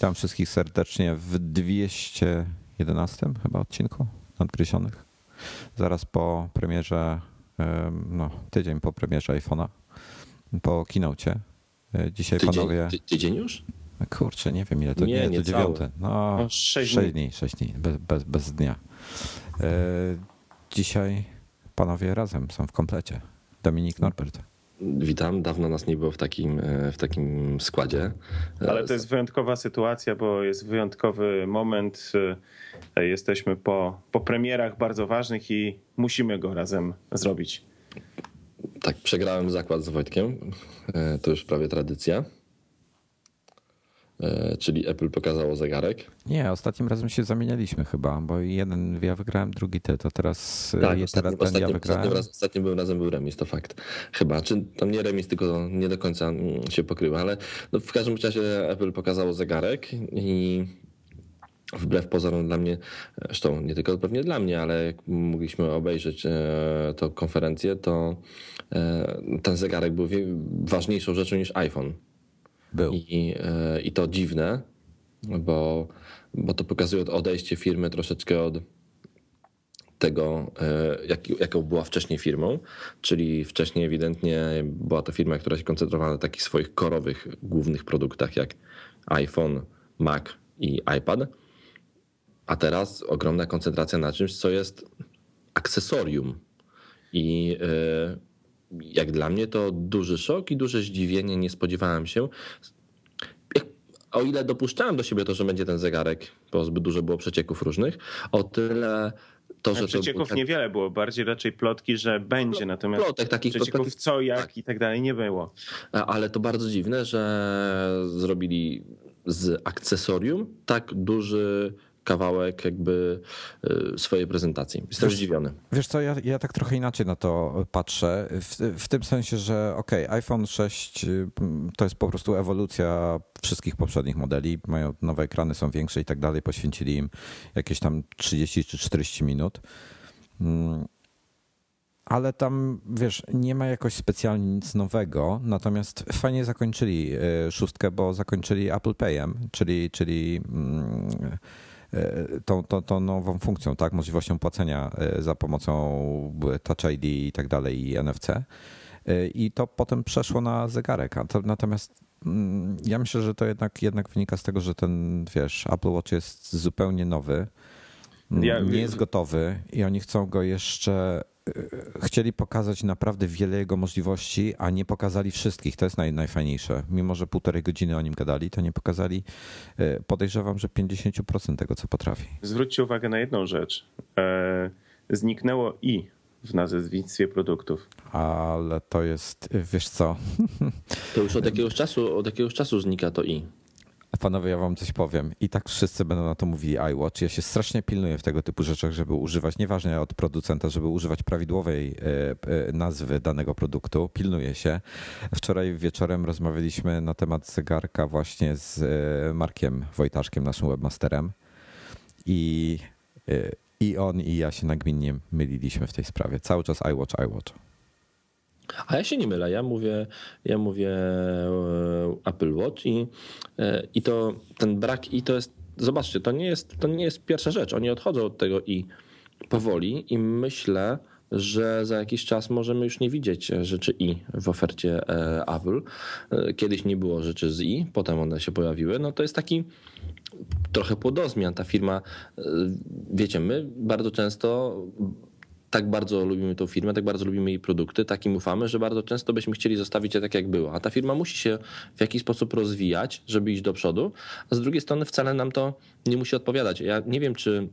Witam wszystkich serdecznie w 211 chyba odcinku Nadgryzionych. Zaraz po premierze, no tydzień po premierze iPhone'a, po keynote'cie. Dzisiaj tydzień, panowie... Tydzień już? Kurczę, nie wiem ile to nie, to dziewiąty. No, 6 dni bez dnia. Dzisiaj panowie razem są w komplecie. Dominik Norbert. Witam, dawno nas nie było w takim składzie. Ale to jest wyjątkowa sytuacja, bo jest wyjątkowy moment. Jesteśmy po premierach bardzo ważnych i musimy go razem zrobić. Tak, przegrałem zakład z Wojtkiem. To już prawie tradycja. Czyli Apple pokazało zegarek. Nie, ostatnim razem się zamienialiśmy chyba, bo jeden ja wygrałem, drugi ty, to teraz tak, ostatnim razem był remis, to fakt. Chyba, czy tam nie remis, tylko nie do końca się pokrywa, ale no w każdym razie Apple pokazało zegarek i wbrew pozorom dla mnie, zresztą nie tylko pewnie dla mnie, ale jak mogliśmy obejrzeć tą konferencję, to ten zegarek był ważniejszą rzeczą niż iPhone. Był. I to dziwne, bo to pokazuje odejście firmy troszeczkę od tego, jaką była wcześniej firmą, czyli wcześniej ewidentnie była to firma, która się koncentrowała na takich swoich core'owych głównych produktach jak iPhone, Mac i iPad, a teraz ogromna koncentracja na czymś, co jest akcesorium i jak dla mnie to duży szok i duże zdziwienie, nie spodziewałem się. O ile dopuszczałem do siebie to, że będzie ten zegarek, bo zbyt dużo było przecieków różnych, o tyle to, że... Przecieków to... niewiele było, bardziej raczej plotki, że będzie, natomiast plotek, takich przecieków plotek... co, jak tak. I tak dalej nie było. Ale to bardzo dziwne, że zrobili z akcesorium tak duży... kawałek jakby swojej prezentacji. Jestem zdziwiony. Wiesz co, ja tak trochę inaczej na to patrzę. W tym sensie, że okej, iPhone 6 to jest po prostu ewolucja wszystkich poprzednich modeli. Mają nowe ekrany, są większe i tak dalej. Poświęcili im jakieś tam 30 czy 40 minut. Ale tam, wiesz, nie ma jakoś specjalnie nic nowego, natomiast fajnie zakończyli szóstkę, bo zakończyli Apple Payem, czyli tą nową funkcją, tak, możliwością płacenia za pomocą Touch ID i tak dalej i NFC. I to potem przeszło na zegarek. Natomiast ja myślę, że to jednak wynika z tego, że ten, wiesz, Apple Watch jest zupełnie nowy, nie jest gotowy i oni chcą go jeszcze... Chcieli pokazać naprawdę wiele jego możliwości, a nie pokazali wszystkich. To jest najfajniejsze. Mimo że półtorej godziny o nim gadali, to nie pokazali, podejrzewam, że 50% tego, co potrafi. Zwróćcie uwagę na jedną rzecz. Zniknęło i w nazewnictwie produktów. Ale to jest, wiesz co? To już od jakiegoś czasu znika to i. Panowie, ja wam coś powiem. I tak wszyscy będą na to mówili iWatch. Ja się strasznie pilnuję w tego typu rzeczach, żeby używać, nieważne od producenta, żeby używać prawidłowej nazwy danego produktu. Pilnuję się. Wczoraj wieczorem rozmawialiśmy na temat zegarka właśnie z Markiem Wojtaszkiem, naszym webmasterem. I on i ja się nagminnie myliliśmy w tej sprawie. Cały czas iWatch. A ja się nie mylę, ja mówię Apple Watch i to ten brak i to jest, zobaczcie, to nie jest pierwsza rzecz, oni odchodzą od tego i powoli i myślę, że za jakiś czas możemy już nie widzieć rzeczy i w ofercie Apple. Kiedyś nie było rzeczy z i, potem one się pojawiły, no to jest taki trochę płodozmian ta firma, wiecie, my bardzo często... Tak bardzo lubimy tą firmę, tak bardzo lubimy jej produkty, tak im ufamy, że bardzo często byśmy chcieli zostawić je tak, jak było. A ta firma musi się w jakiś sposób rozwijać, żeby iść do przodu, a z drugiej strony wcale nam to nie musi odpowiadać. Ja nie wiem, czy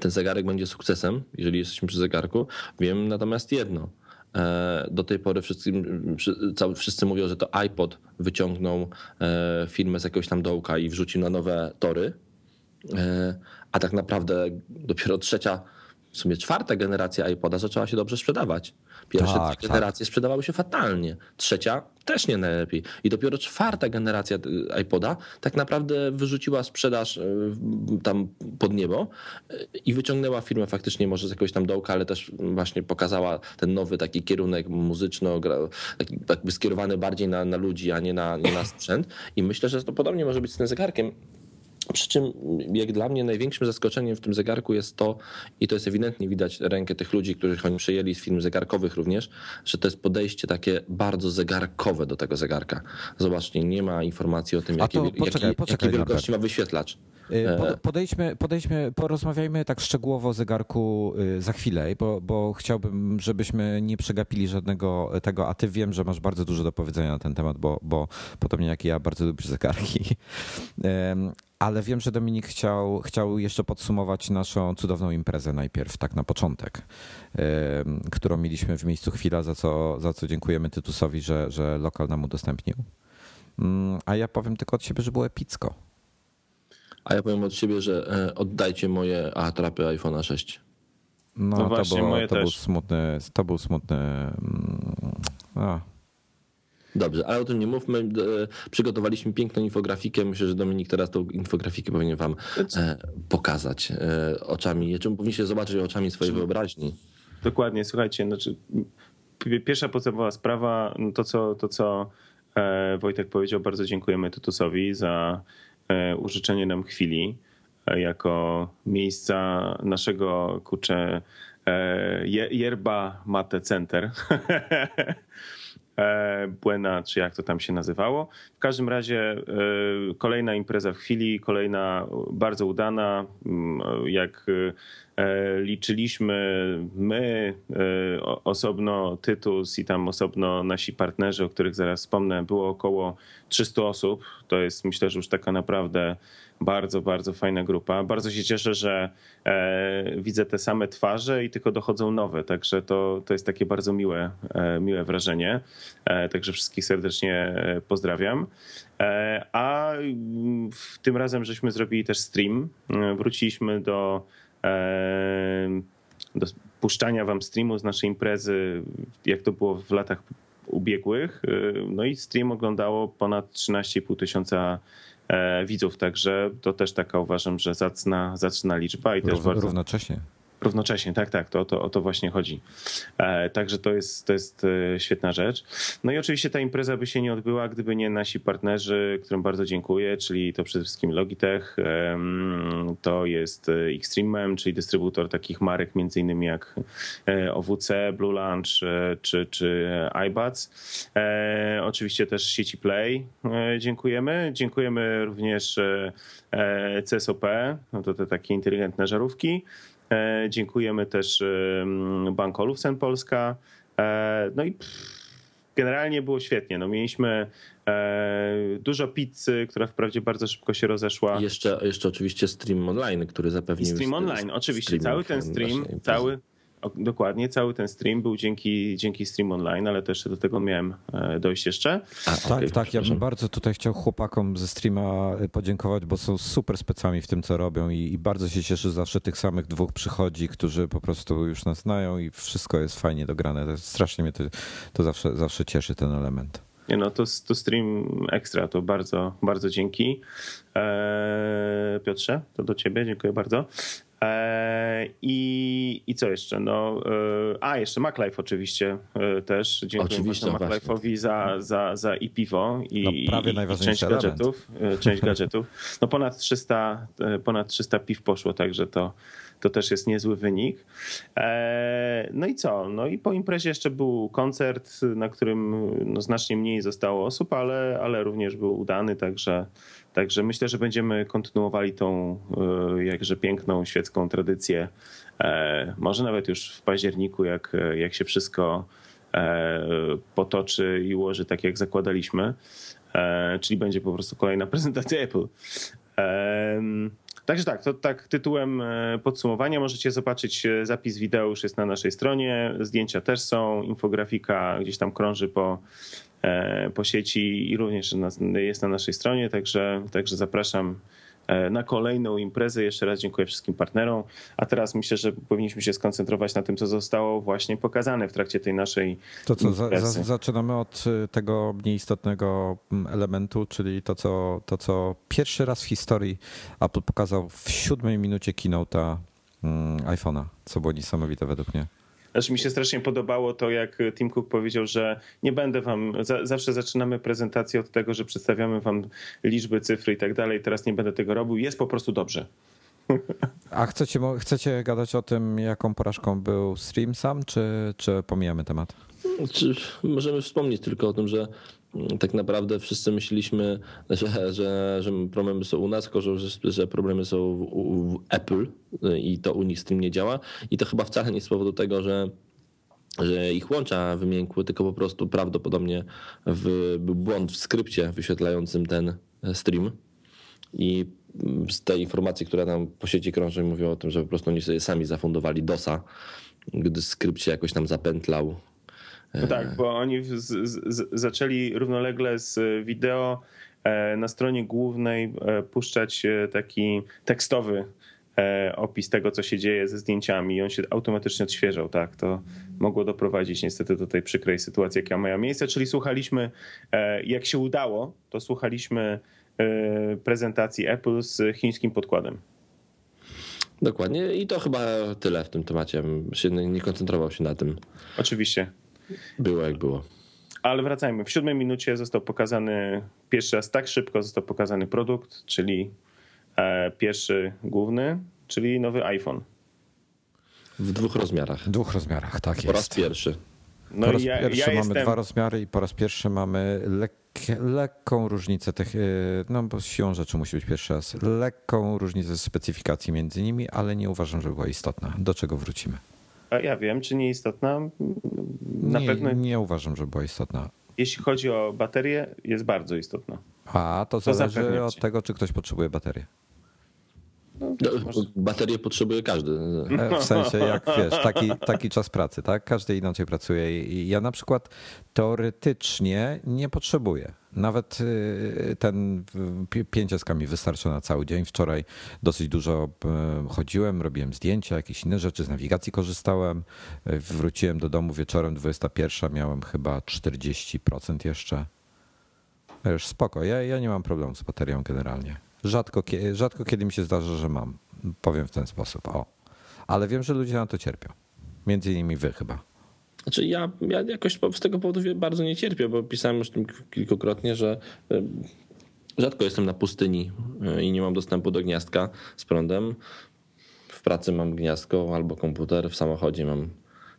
ten zegarek będzie sukcesem, jeżeli jesteśmy przy zegarku. Wiem natomiast jedno. Do tej pory wszyscy mówią, że to iPod wyciągnął firmę z jakiegoś tam dołka i wrzucił na nowe tory, a tak naprawdę dopiero trzecia w sumie czwarta generacja iPoda zaczęła się dobrze sprzedawać. Pierwsze dwie generacje sprzedawały się fatalnie. Trzecia też nie najlepiej. I dopiero czwarta generacja iPoda tak naprawdę wyrzuciła sprzedaż tam pod niebo i wyciągnęła firmę faktycznie może z jakiegoś tam dołka, ale też właśnie pokazała ten nowy taki kierunek muzyczno, taki jakby skierowany bardziej na ludzi, a nie na sprzęt. I myślę, że to podobnie może być z tym zegarkiem. Przy czym jak dla mnie największym zaskoczeniem w tym zegarku jest to, i to jest ewidentnie widać rękę tych ludzi, których oni przyjęli z firm zegarkowych również, że to jest podejście takie bardzo zegarkowe do tego zegarka. Zobaczcie, nie ma informacji o tym, jakiej wielkości ma wyświetlacz. Podejdźmy, porozmawiajmy tak szczegółowo o zegarku za chwilę, bo chciałbym, żebyśmy nie przegapili żadnego tego, a ty wiem, że masz bardzo dużo do powiedzenia na ten temat, bo podobnie jak ja bardzo lubię zegarki. Ale wiem, że Dominik chciał jeszcze podsumować naszą cudowną imprezę najpierw, tak na początek, którą mieliśmy w miejscu chwila, za co dziękujemy Tytusowi, że lokal nam udostępnił. A ja powiem tylko od siebie, że było epicko. A ja powiem od siebie, że oddajcie moje atrapy iPhone'a 6. No to właśnie to był smutny. Dobrze, ale o tym nie mówmy. Przygotowaliśmy piękną infografikę. Myślę, że Dominik teraz tą infografikę powinien wam pokazać oczami. Czemu powinniście zobaczyć oczami swojej wyobraźni. Dokładnie, słuchajcie. Znaczy, pierwsza podstawowa sprawa, to co Wojtek powiedział, bardzo dziękujemy Tytusowi za użyczenie nam chwili jako miejsca naszego yerba mate center. Błena, czy jak to tam się nazywało. W każdym razie kolejna impreza w chwili, kolejna bardzo udana. Jak liczyliśmy my, osobno Tytus i tam osobno nasi partnerzy, o których zaraz wspomnę, było około 300 osób. To jest, myślę, że już taka naprawdę bardzo, bardzo fajna grupa. Bardzo się cieszę, że widzę te same twarze i tylko dochodzą nowe, także to jest takie bardzo miłe wrażenie. Także wszystkich serdecznie pozdrawiam. A w tym razem żeśmy zrobili też stream. Wróciliśmy do puszczania wam streamu z naszej imprezy, jak to było w latach ubiegłych. No i stream oglądało ponad 13,5 tysiąca widzów, także to też taka, uważam, że zacna liczba i też bardzo... Równocześnie, tak, o to właśnie chodzi. Także to jest świetna rzecz. No i oczywiście ta impreza by się nie odbyła, gdyby nie nasi partnerzy, którym bardzo dziękuję, czyli to przede wszystkim Logitech, to jest XtremeM, czyli dystrybutor takich marek między innymi jak OWC, Blue Launch czy iBuds. Oczywiście też sieci Play dziękujemy. Dziękujemy również CSOP, no to te takie inteligentne żarówki. Dziękujemy też Banko Polska. No i generalnie było świetnie. No mieliśmy dużo pizzy, która wprawdzie bardzo szybko się rozeszła. Jeszcze oczywiście stream online, który zapewnił... Stream online, oczywiście. Cały ten stream, dokładnie, cały ten stream był dzięki stream online, ale też do tego miałem dojść jeszcze. Ja bym bardzo tutaj chciał chłopakom ze streama podziękować, bo są super specami w tym, co robią i bardzo się cieszę, zawsze tych samych dwóch przychodzi, którzy po prostu już nas znają i wszystko jest fajnie dograne. Strasznie mnie to zawsze cieszy ten element. Nie no, to stream ekstra, to bardzo, bardzo dzięki. Piotrze, to do ciebie, dziękuję bardzo. I co jeszcze? No, jeszcze MacLife oczywiście też. Dziękuję MacLife'owi za i piwo i część gadżetów. No ponad 300 piw poszło, także to też jest niezły wynik. No i co? No i po imprezie jeszcze był koncert, na którym znacznie mniej zostało osób, ale również był udany, Także myślę, że będziemy kontynuowali tą jakże piękną świecką tradycję. Może nawet już w październiku, jak się wszystko potoczy i ułoży tak, jak zakładaliśmy. Czyli będzie po prostu kolejna prezentacja Apple. Także tak, to tak tytułem podsumowania. Możecie zobaczyć, zapis wideo już jest na naszej stronie, zdjęcia też są, infografika gdzieś tam krąży po sieci i również jest na naszej stronie, także zapraszam na kolejną imprezę. Jeszcze raz dziękuję wszystkim partnerom, a teraz myślę, że powinniśmy się skoncentrować na tym, co zostało właśnie pokazane w trakcie tej naszej imprezy. Zaczynamy od tego mniej istotnego elementu, czyli to, co pierwszy raz w historii Apple pokazał w 7 minucie keynote'a iPhone'a, co było niesamowite według mnie. Znaczy mi się strasznie podobało to, jak Tim Cook powiedział, że nie będę wam, zawsze zaczynamy prezentację od tego, że przedstawiamy wam liczby, cyfry i tak dalej, teraz nie będę tego robił, jest po prostu dobrze. A chcecie gadać o tym, jaką porażką był stream sam, czy pomijamy temat? Możemy wspomnieć tylko o tym, że tak naprawdę wszyscy myśleliśmy, że problemy są u nas, że problemy są u Apple i to u nich stream nie działa. I to chyba wcale nie z powodu tego, że ich łącza wymiękły, tylko po prostu prawdopodobnie był błąd w skrypcie wyświetlającym ten stream. I z tej informacji, która nam po sieci krąży, mówiła o tym, że po prostu oni sobie sami zafundowali DOS-a, gdy skrypt się jakoś tam zapętlał. No tak, bo oni zaczęli równolegle z wideo na stronie głównej puszczać taki tekstowy opis tego, co się dzieje ze zdjęciami i on się automatycznie odświeżał. Tak, to mogło doprowadzić niestety do tej przykrej sytuacji, jaka miała miejsce, czyli słuchaliśmy, jak się udało, to słuchaliśmy prezentacji Apple z chińskim podkładem. Dokładnie i to chyba tyle w tym temacie. Nie koncentrował się na tym. Oczywiście. Było jak było. Ale wracajmy. W 7 minucie został pokazany, pierwszy raz tak szybko został pokazany produkt, czyli pierwszy główny, czyli nowy iPhone. W dwóch rozmiarach. W dwóch rozmiarach, tak jest. Po raz pierwszy. No po raz pierwszy mamy dwa rozmiary i po raz pierwszy mamy lekką różnicę tych, no bo siłą rzeczy musi być pierwszy raz, lekką różnicę specyfikacji między nimi, ale nie uważam, żeby była istotna. Do czego wrócimy? A ja wiem, czy nieistotna? Na pewno. Nie uważam, że była istotna. Jeśli chodzi o baterię, jest bardzo istotna. A to zależy od tego, czy ktoś potrzebuje baterię. No, baterię potrzebuje każdy. W sensie, jak wiesz, taki czas pracy, tak? Każdy inaczej pracuje i ja na przykład teoretycznie nie potrzebuję. Nawet ten 5S mi wystarcza na cały dzień. Wczoraj dosyć dużo chodziłem, robiłem zdjęcia, jakieś inne rzeczy, z nawigacji korzystałem. Wróciłem do domu wieczorem, 21, miałem chyba 40% jeszcze. Już spoko, ja nie mam problemu z baterią generalnie. Rzadko kiedy mi się zdarza, że mam. Powiem w ten sposób. Ale wiem, że ludzie na to cierpią. Między innymi wy chyba. Znaczy ja jakoś z tego powodu bardzo nie cierpię, bo pisałem już tym kilkukrotnie, że rzadko jestem na pustyni i nie mam dostępu do gniazdka z prądem. W pracy mam gniazdko albo komputer, w samochodzie mam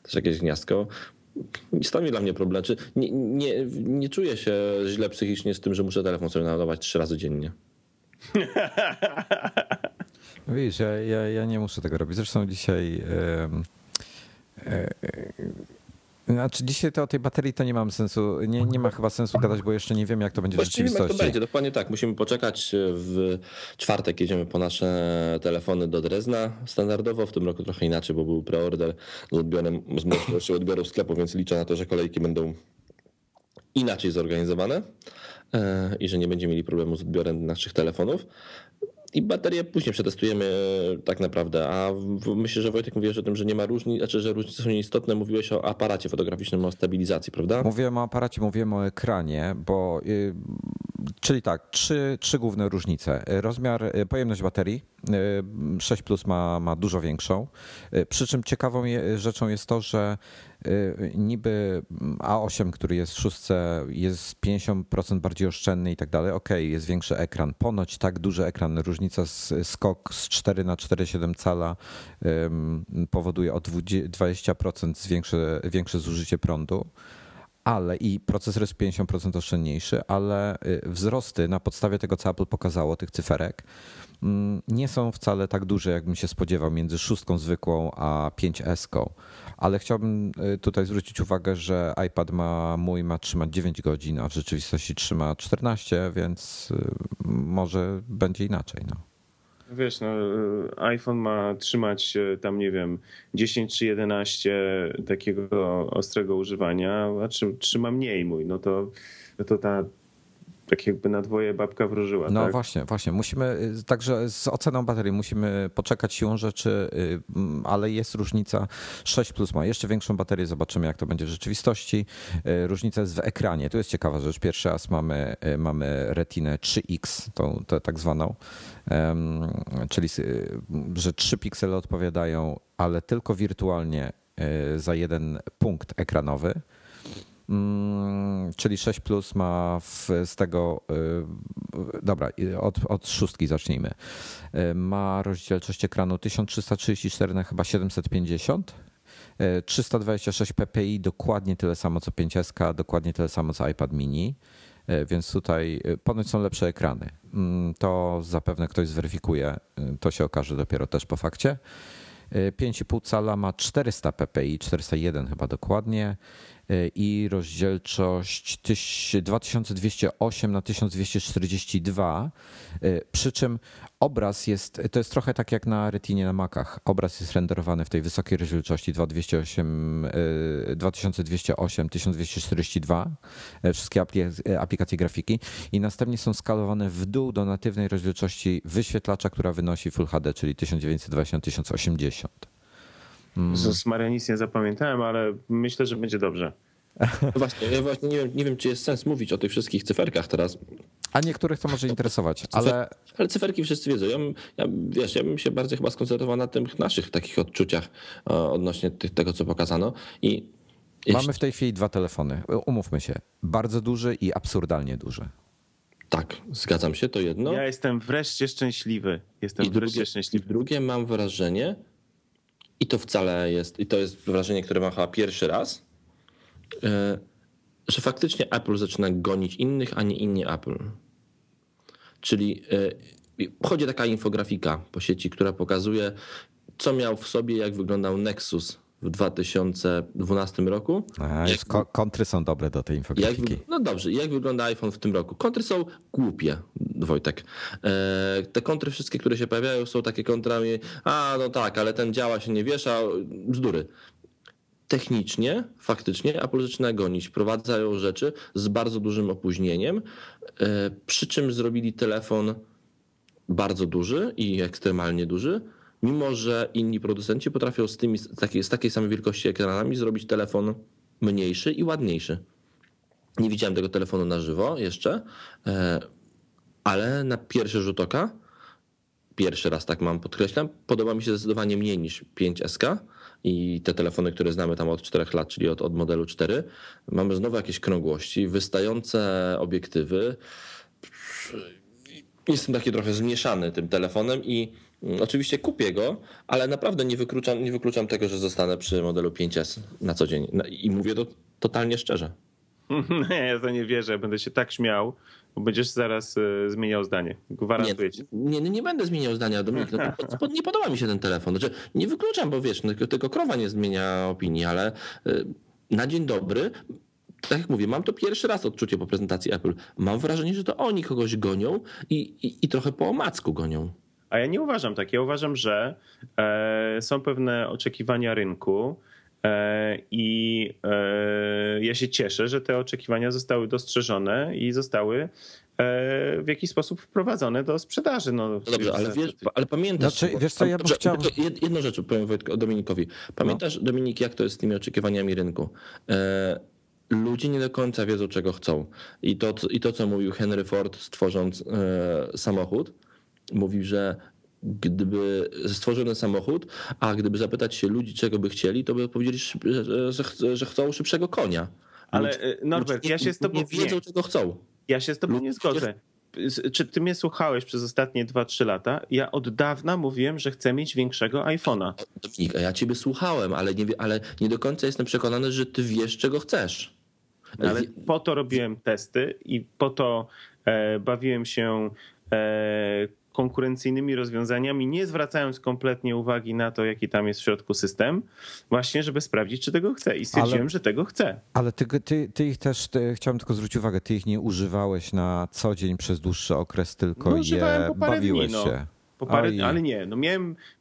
też jakieś gniazdko. Stanowi dla mnie problem. Czy nie czuję się źle psychicznie z tym, że muszę telefon sobie naładować 3 razy dziennie. Wiesz, ja nie muszę tego robić. Zresztą dzisiaj... Znaczy dzisiaj to o tej baterii to nie mam sensu, nie ma chyba sensu gadać, bo jeszcze nie wiemy, jak to będzie w rzeczywistości. Jak to będzie, dokładnie tak, musimy poczekać. W czwartek jedziemy po nasze telefony do Drezna standardowo, w tym roku trochę inaczej, bo był preorder z możliwością odbioru sklepu, więc liczę na to, że kolejki będą inaczej zorganizowane i że nie będziemy mieli problemu z odbiorem naszych telefonów. I baterię później przetestujemy tak naprawdę, a myślę, że Wojtek mówiłeś o tym, że nie ma różnic, znaczy, że różnice są nieistotne. Mówiłeś o aparacie fotograficznym, o stabilizacji, prawda? Mówiłem o aparacie, mówiłem o ekranie, bo czyli tak, trzy główne różnice. Rozmiar, pojemność baterii, 6 Plus ma dużo większą, przy czym ciekawą rzeczą jest to, że niby A8, który jest w 6, jest 50% bardziej oszczędny i tak dalej. Okej, jest większy ekran. Ponoć tak duży ekran, różnica skok z 4 na 4,7 cala powoduje o 20% większe zużycie prądu. Ale i procesor jest 50% oszczędniejszy, ale wzrosty na podstawie tego, co Apple pokazało, tych cyferek, nie są wcale tak duże, jakbym się spodziewał, między 6 zwykłą a 5S-ką. Ale chciałbym tutaj zwrócić uwagę, że iPad ma trzymać 9 godzin, a w rzeczywistości trzyma 14, więc może będzie inaczej. No. Wiesz, no, iPhone ma trzymać tam, nie wiem, 10 czy 11 takiego ostrego używania, a trzyma mniej mój, no to ta tak jakby na dwoje babka wróżyła. No tak? Właśnie. Musimy, także z oceną baterii musimy poczekać siłą rzeczy, ale jest różnica. 6 Plus ma jeszcze większą baterię, zobaczymy jak to będzie w rzeczywistości. Różnica jest w ekranie, to jest ciekawa rzecz. Pierwszy raz mamy retinę 3X, tą tak zwaną, czyli że 3 piksele odpowiadają, ale tylko wirtualnie za jeden punkt ekranowy. Czyli 6 Plus ma z tego, dobra, od szóstki zacznijmy. Ma rozdzielczość ekranu 1334 na chyba 750, 326 ppi, dokładnie tyle samo co 5S, dokładnie tyle samo co iPad mini, więc tutaj ponoć są lepsze ekrany. To zapewne ktoś zweryfikuje, to się okaże dopiero też po fakcie. 5,5 cala ma 400 ppi, 401 chyba dokładnie i rozdzielczość 2208 na 1242, przy czym obraz jest, to jest trochę tak jak na retinie na Macach, obraz jest renderowany w tej wysokiej rozdzielczości 2208-1242, wszystkie aplikacje grafiki i następnie są skalowane w dół do natywnej rozdzielczości wyświetlacza, która wynosi Full HD, czyli 1920x1080. Maria, nic nie zapamiętałem, ale myślę, że będzie dobrze. Ja właśnie nie wiem, czy jest sens mówić o tych wszystkich cyferkach teraz. A niektórych to może interesować, ale cyferki wszyscy wiedzą. Ja bym się bardziej chyba skoncentrował na tych naszych takich odczuciach odnośnie tego, co pokazano. Mamy w tej chwili dwa telefony, umówmy się. Bardzo duży i absurdalnie duży. Tak, zgadzam się, to jedno. Ja jestem wreszcie szczęśliwy. Drugie, mam wrażenie... I to jest wrażenie, które mam chyba pierwszy raz, że faktycznie Apple zaczyna gonić innych, a nie inni Apple. Czyli chodzi taka infografika po sieci, która pokazuje, co miał w sobie, jak wyglądał Nexus w 2012 roku. Kontry są dobre do tej infografiki. No dobrze, jak wygląda iPhone w tym roku? Kontry są głupie, Wojtek. Te kontry wszystkie, które się pojawiają, są takie kontrami, no tak, ale ten działa, się nie wiesza, bzdury. Technicznie, faktycznie Apple zaczyna gonić, prowadzają rzeczy z bardzo dużym opóźnieniem, przy czym zrobili telefon bardzo duży i ekstremalnie duży, mimo że inni producenci potrafią z takiej samej wielkości ekranami zrobić telefon mniejszy i ładniejszy. Nie widziałem tego telefonu na żywo jeszcze, ale na pierwszy rzut oka, pierwszy raz tak podkreślam, podoba mi się zdecydowanie mniej niż 5SK i te telefony, które znamy tam od 4 lat, czyli od modelu 4. Mamy znowu jakieś krągłości, wystające obiektywy. Jestem taki trochę zmieszany tym telefonem i oczywiście kupię go, ale naprawdę nie wykluczam tego, że zostanę przy modelu 5S na co dzień. I mówię to totalnie szczerze. Ja to nie wierzę, będę się tak śmiał, bo będziesz zaraz zmieniał zdanie. Gwarantuję ci. Nie będę zmieniał zdania, Dominik. No, nie podoba mi się ten telefon. Znaczy, nie wykluczam, bo wiesz, tylko krowa nie zmienia opinii, ale na dzień dobry, tak jak mówię, mam to pierwszy raz odczucie po prezentacji Apple. Mam wrażenie, że to oni kogoś gonią i trochę po omacku gonią. A ja nie uważam tak. Ja uważam, że są pewne oczekiwania rynku i ja się cieszę, że te oczekiwania zostały dostrzeżone i zostały w jakiś sposób wprowadzone do sprzedaży. No dobrze, ale pamiętasz... Znaczy, wiesz co, ja bym chciał... Jedną rzecz powiem Wojtku, Dominikowi. Pamiętasz, Dominik, jak to jest z tymi oczekiwaniami rynku? Ludzie nie do końca wiedzą, czego chcą. I to co mówił Henry Ford, stworząc samochód, mówił, że gdyby stworzono samochód, a gdyby zapytać się ludzi, czego by chcieli, to by powiedzieli, że chcą szybszego konia. Ale Norbert, nie wiedzą, czego chcą. Ja się z tobą nie zgodzę. Czy ty mnie słuchałeś przez ostatnie 2-3 lata? Ja od dawna mówiłem, że chcę mieć większego iPhone'a. Dominik, ja ciebie słuchałem, ale nie do końca jestem przekonany, że ty wiesz, czego chcesz. Ale po to robiłem testy i po to bawiłem się konkurencyjnymi rozwiązaniami, nie zwracając kompletnie uwagi na to, jaki tam jest w środku system, właśnie żeby sprawdzić, czy tego chce. I stwierdziłem, że tego chce. Ale ty ich też, chciałem tylko zwrócić uwagę, ty ich nie używałeś na co dzień przez dłuższy okres, tylko używałem po parę bawiłeś dni, się. Ale nie,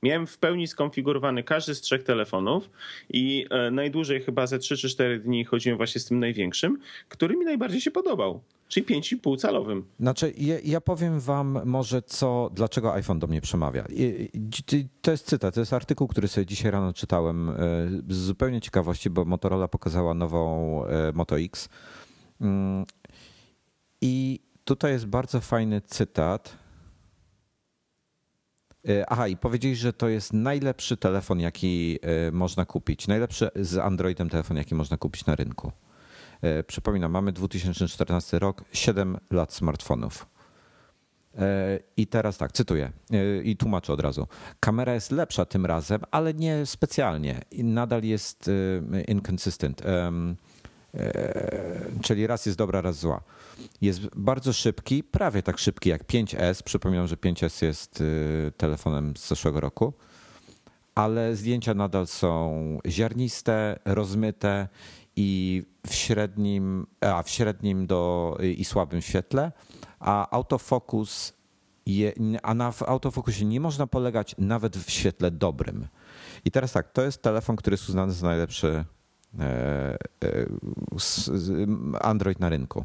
miałem w pełni skonfigurowany każdy z 3 telefonów i najdłużej chyba ze 3 czy 4 dni chodziłem właśnie z tym największym, który mi najbardziej się podobał. czyli 5,5 calowym. Znaczy ja powiem wam może co, dlaczego iPhone do mnie przemawia. To jest cytat, to jest artykuł, który sobie dzisiaj rano czytałem z zupełnie ciekawości, bo Motorola pokazała nową Moto X. I tutaj jest bardzo fajny cytat. Aha, i powiedzieli, że to jest najlepszy telefon, jaki można kupić. Najlepszy z Androidem telefon, jaki można kupić na rynku. Przypominam, mamy 2014 rok, 7 lat smartfonów. I teraz tak, cytuję i tłumaczę od razu. Kamera jest lepsza tym razem, ale nie specjalnie. I nadal jest inconsistent. Czyli raz jest dobra, raz zła. Jest bardzo szybki, prawie tak szybki jak 5S. Przypominam, że 5S jest telefonem z zeszłego roku, ale zdjęcia nadal są ziarniste, rozmyte i w średnim i słabym świetle, a autofokus na autofokusie nie można polegać nawet w świetle dobrym. I teraz tak, to jest telefon, który jest uznany za najlepszy Android na rynku.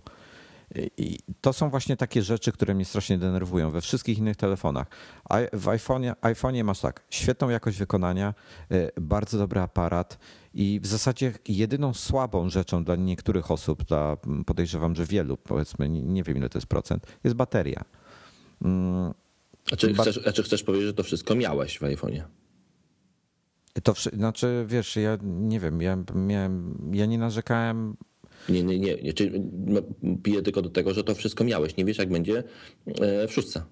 I to są właśnie takie rzeczy, które mnie strasznie denerwują we wszystkich innych telefonach. W iPhone'ie masz tak, świetną jakość wykonania, bardzo dobry aparat i w zasadzie jedyną słabą rzeczą dla niektórych osób, podejrzewam, że wielu, powiedzmy, nie wiem ile to jest procent, jest bateria. A czy chcesz powiedzieć, że to wszystko miałeś w iPhone'ie? To znaczy, wiesz, ja nie wiem, ja nie narzekałem. Nie. Piję tylko do tego, że to wszystko miałeś. Nie wiesz, jak będzie w szóstce,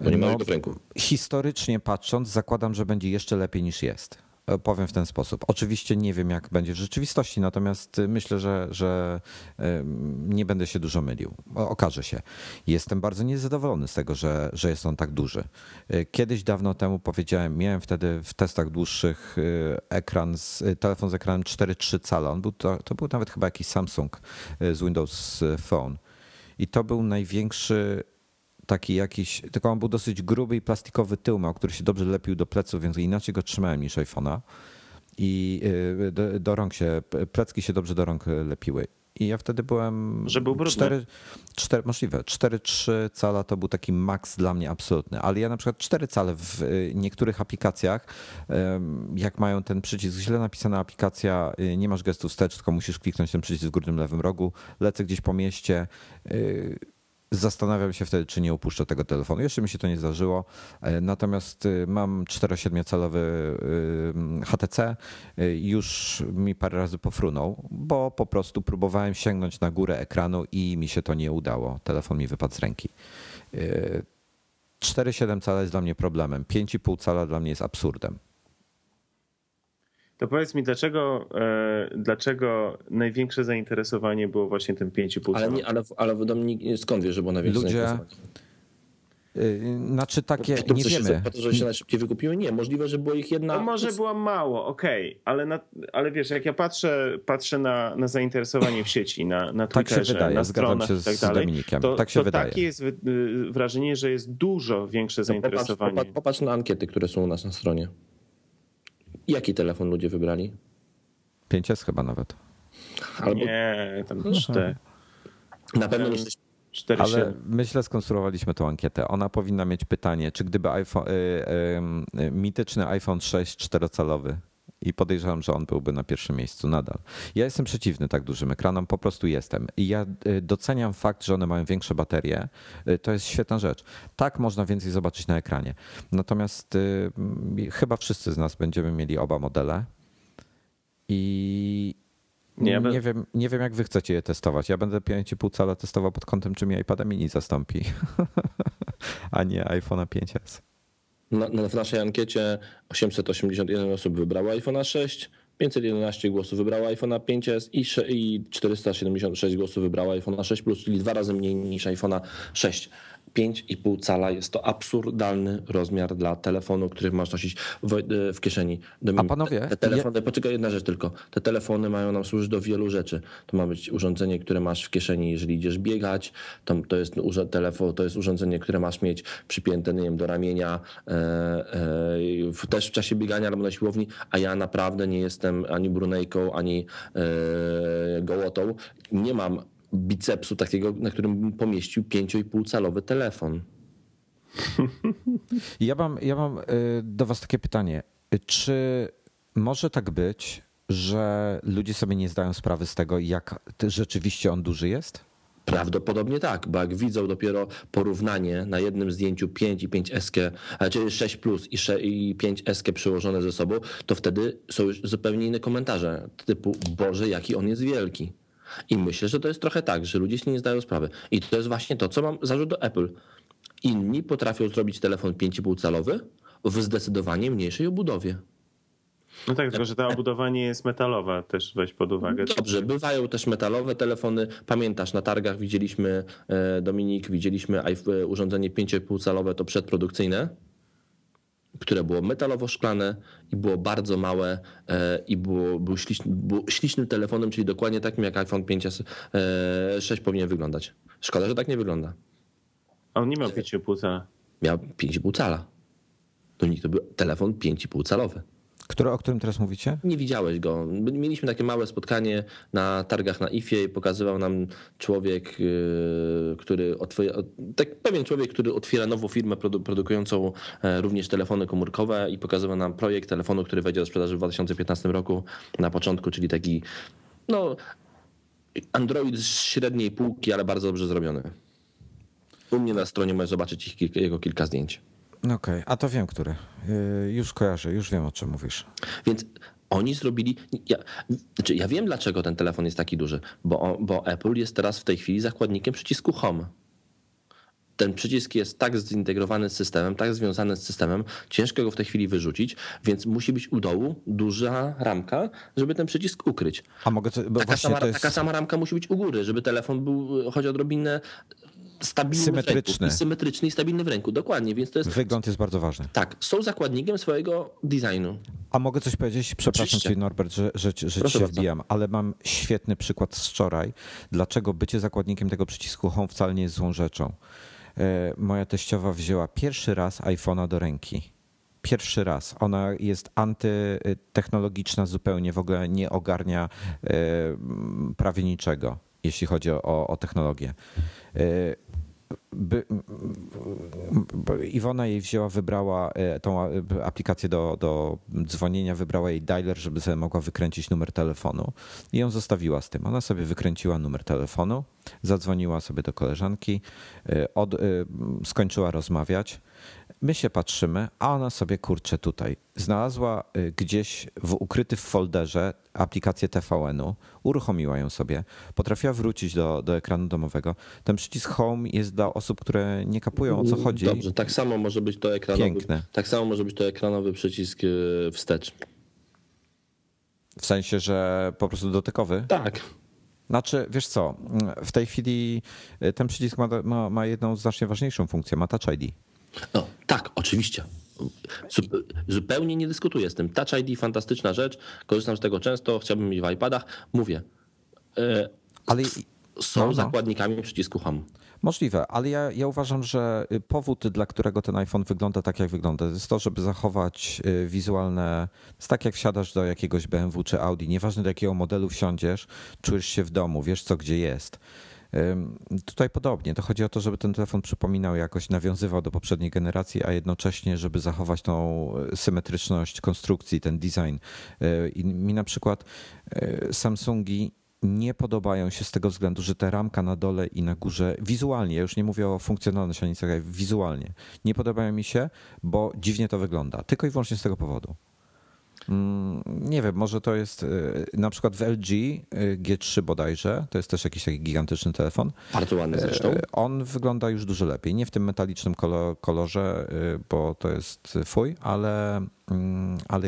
bo nie masz go w ręku. Historycznie patrząc, zakładam, że będzie jeszcze lepiej niż jest. Powiem w ten sposób. Oczywiście nie wiem, jak będzie w rzeczywistości, natomiast myślę, że nie będę się dużo mylił. Okaże się. Jestem bardzo niezadowolony z tego, że jest on tak duży. Kiedyś dawno temu powiedziałem, miałem wtedy w testach dłuższych telefon z ekranem 4,3 cala. To był nawet chyba jakiś Samsung z Windows Phone. I to był największy taki jakiś, tylko on był dosyć gruby i plastikowy tył miał, który się dobrze lepił do pleców, więc inaczej go trzymałem niż iPhone'a i do rąk plecki się dobrze do rąk lepiły. I ja wtedy byłem... Że był brudny? 4, możliwe. 4,3 cala to był taki maks dla mnie absolutny, ale ja na przykład 4 cale w niektórych aplikacjach, jak mają ten przycisk, źle napisana aplikacja, nie masz gestu wstecz, tylko musisz kliknąć ten przycisk w górnym lewym rogu, lecę gdzieś po mieście, zastanawiam się wtedy, czy nie upuszczę tego telefonu. Jeszcze mi się to nie zdarzyło. Natomiast mam 4,7-calowy HTC. Już mi parę razy pofrunął, bo po prostu próbowałem sięgnąć na górę ekranu i mi się to nie udało. Telefon mi wypadł z ręki. 4,7 cala jest dla mnie problemem. 5,5 cala dla mnie jest absurdem. To powiedz mi, dlaczego największe zainteresowanie było właśnie tym 5,5? Ale Dominik, skąd wiesz, że było największe zainteresowanie? Znaczy takie, nie wiemy. Po to, że się najszybciej wykupiły? Nie, możliwe, że było ich jedna... No może było mało, okej, ale wiesz, jak ja patrzę na zainteresowanie w sieci, na Twitterze, tak się wydaje, na stronach i tak dalej, to takie jest wrażenie, że jest dużo większe zainteresowanie. Popatrz na ankiety, które są u nas na stronie. Jaki telefon ludzie wybrali? 5S chyba nawet. Albo... Nie, tam 4. Na pewno nie 4. Ale myślę, skonstruowaliśmy tą ankietę. Ona powinna mieć pytanie, czy gdyby mityczny iPhone 6 4-calowy, i podejrzewam, że on byłby na pierwszym miejscu nadal. Ja jestem przeciwny tak dużym ekranom, po prostu jestem. I ja doceniam fakt, że one mają większe baterie. To jest świetna rzecz. Tak można więcej zobaczyć na ekranie. Natomiast chyba wszyscy z nas będziemy mieli oba modele i nie wiem, jak wy chcecie je testować. Ja będę 5,5 cala testował pod kątem, czy mi iPada mini zastąpi, a nie iPhone'a 5S. W naszej ankiecie 881 osób wybrało iPhone'a 6, 511 głosów wybrało iPhone'a 5S i 476 głosów wybrało iPhone'a 6 Plus, czyli 2 razy mniej niż iPhone'a 6. 5,5 cala jest to absurdalny rozmiar dla telefonu, który masz nosić w kieszeni. A panowie? Te telefony, poczekaj, jedna rzecz tylko. Te telefony mają nam służyć do wielu rzeczy. To ma być urządzenie, które masz w kieszeni, jeżeli idziesz biegać. To jest urządzenie, które masz mieć przypięte, nie wiem, do ramienia, też w czasie biegania albo na siłowni, a ja naprawdę nie jestem ani brunejką, ani gołotą. Nie mam bicepsu takiego, na którym pomieścił 5,5-calowy telefon. Ja mam do was takie pytanie. Czy może tak być, że ludzie sobie nie zdają sprawy z tego, jak rzeczywiście on duży jest? Prawdopodobnie tak, bo jak widzą dopiero porównanie na jednym zdjęciu 5 i 5S, czyli 6 plus i 5S przyłożone ze sobą, to wtedy są już zupełnie inne komentarze typu Boże, jaki on jest wielki. I myślę, że to jest trochę tak, że ludzie się nie zdają sprawy. I to jest właśnie to, co mam zarzut do Apple. Inni potrafią zrobić telefon 5,5 calowy w zdecydowanie mniejszej obudowie. No tak, tylko że ta obudowa nie jest metalowa, też weź pod uwagę. Dobrze, bywają też metalowe telefony. Pamiętasz, na targach widzieliśmy, Dominik, urządzenie 5,5-calowe, to przedprodukcyjne, które było metalowo-szklane i było bardzo małe i było ślicznym telefonem, czyli dokładnie takim jak iPhone 6 powinien wyglądać. Szkoda, że tak nie wygląda. On nie miał 5,5 cala. Miał 5,5 cala. To nikt, to był telefon 5,5 calowy. O którym teraz mówicie? Nie widziałeś go. Mieliśmy takie małe spotkanie na targach na IFie i pokazywał nam człowiek, który otwiera nową firmę produkującą również telefony komórkowe i pokazywał nam projekt telefonu, który wejdzie do sprzedaży w 2015 roku na początku, czyli taki Android z średniej półki, ale bardzo dobrze zrobiony. U mnie na stronie możesz zobaczyć jego kilka zdjęć. Okej, okay, a to wiem, który. Już kojarzę, już wiem, o czym mówisz. Więc oni zrobili... Ja wiem, dlaczego ten telefon jest taki duży, bo Apple jest teraz w tej chwili zakładnikiem przycisku Home. Ten przycisk jest tak zintegrowany z systemem, tak związany z systemem, ciężko go w tej chwili wyrzucić, więc musi być u dołu duża ramka, żeby ten przycisk ukryć. Taka sama ramka musi być u góry, żeby telefon był choć odrobinę... symetryczny i stabilny w ręku, dokładnie. Więc to jest... Wygląd jest bardzo ważny. Tak, są zakładnikiem swojego designu. A mogę coś powiedzieć? Przepraszam cię, Norbert, że cię wbijam, ale mam świetny przykład z wczoraj, dlaczego bycie zakładnikiem tego przycisku Home wcale nie jest złą rzeczą. Moja teściowa wzięła pierwszy raz iPhone'a do ręki. Pierwszy raz. Ona jest antytechnologiczna zupełnie, w ogóle nie ogarnia prawie niczego, jeśli chodzi o technologię. Iwona jej wybrała tą aplikację do dzwonienia, wybrała jej dialer, żeby sobie mogła wykręcić numer telefonu i ją zostawiła z tym. Ona sobie wykręciła numer telefonu, zadzwoniła sobie do koleżanki, skończyła rozmawiać. My się patrzymy, a ona sobie tutaj znalazła gdzieś ukryty w folderze aplikację TVN-u, uruchomiła ją sobie, potrafiła wrócić do ekranu domowego. Ten przycisk Home jest dla osób, które nie kapują, o co chodzi. Dobrze, tak samo może być to ekranowy. Piękne. Tak samo może być to ekranowy przycisk wstecz. W sensie, że po prostu dotykowy? Tak. Znaczy, wiesz co, w tej chwili ten przycisk ma jedną znacznie ważniejszą funkcję, ma Touch ID. No tak, oczywiście. Zupełnie nie dyskutuję z tym. Touch ID, fantastyczna rzecz. Korzystam z tego często, chciałbym mieć w iPadach. Mówię, ale są zakładnikami przycisku Home. Możliwe, ale ja uważam, że powód, dla którego ten iPhone wygląda tak, jak wygląda, jest to, żeby zachować wizualne... Jest tak, jak wsiadasz do jakiegoś BMW czy Audi, nieważne do jakiego modelu wsiądziesz, czujesz się w domu, wiesz co, gdzie jest. Tutaj podobnie. To chodzi o to, żeby ten telefon przypominał jakoś, nawiązywał do poprzedniej generacji, a jednocześnie, żeby zachować tą symetryczność konstrukcji, ten design. I mi na przykład Samsungi nie podobają się z tego względu, że ta ramka na dole i na górze wizualnie, ja już nie mówię o funkcjonalności, ani tak wizualnie, nie podobają mi się, bo dziwnie to wygląda. Tylko i wyłącznie z tego powodu. Nie wiem, może to jest na przykład w LG G3 bodajże, to jest też jakiś taki gigantyczny telefon. Bardzo ładny zresztą. On wygląda już dużo lepiej, nie w tym metalicznym kolorze, bo to jest fuj, ale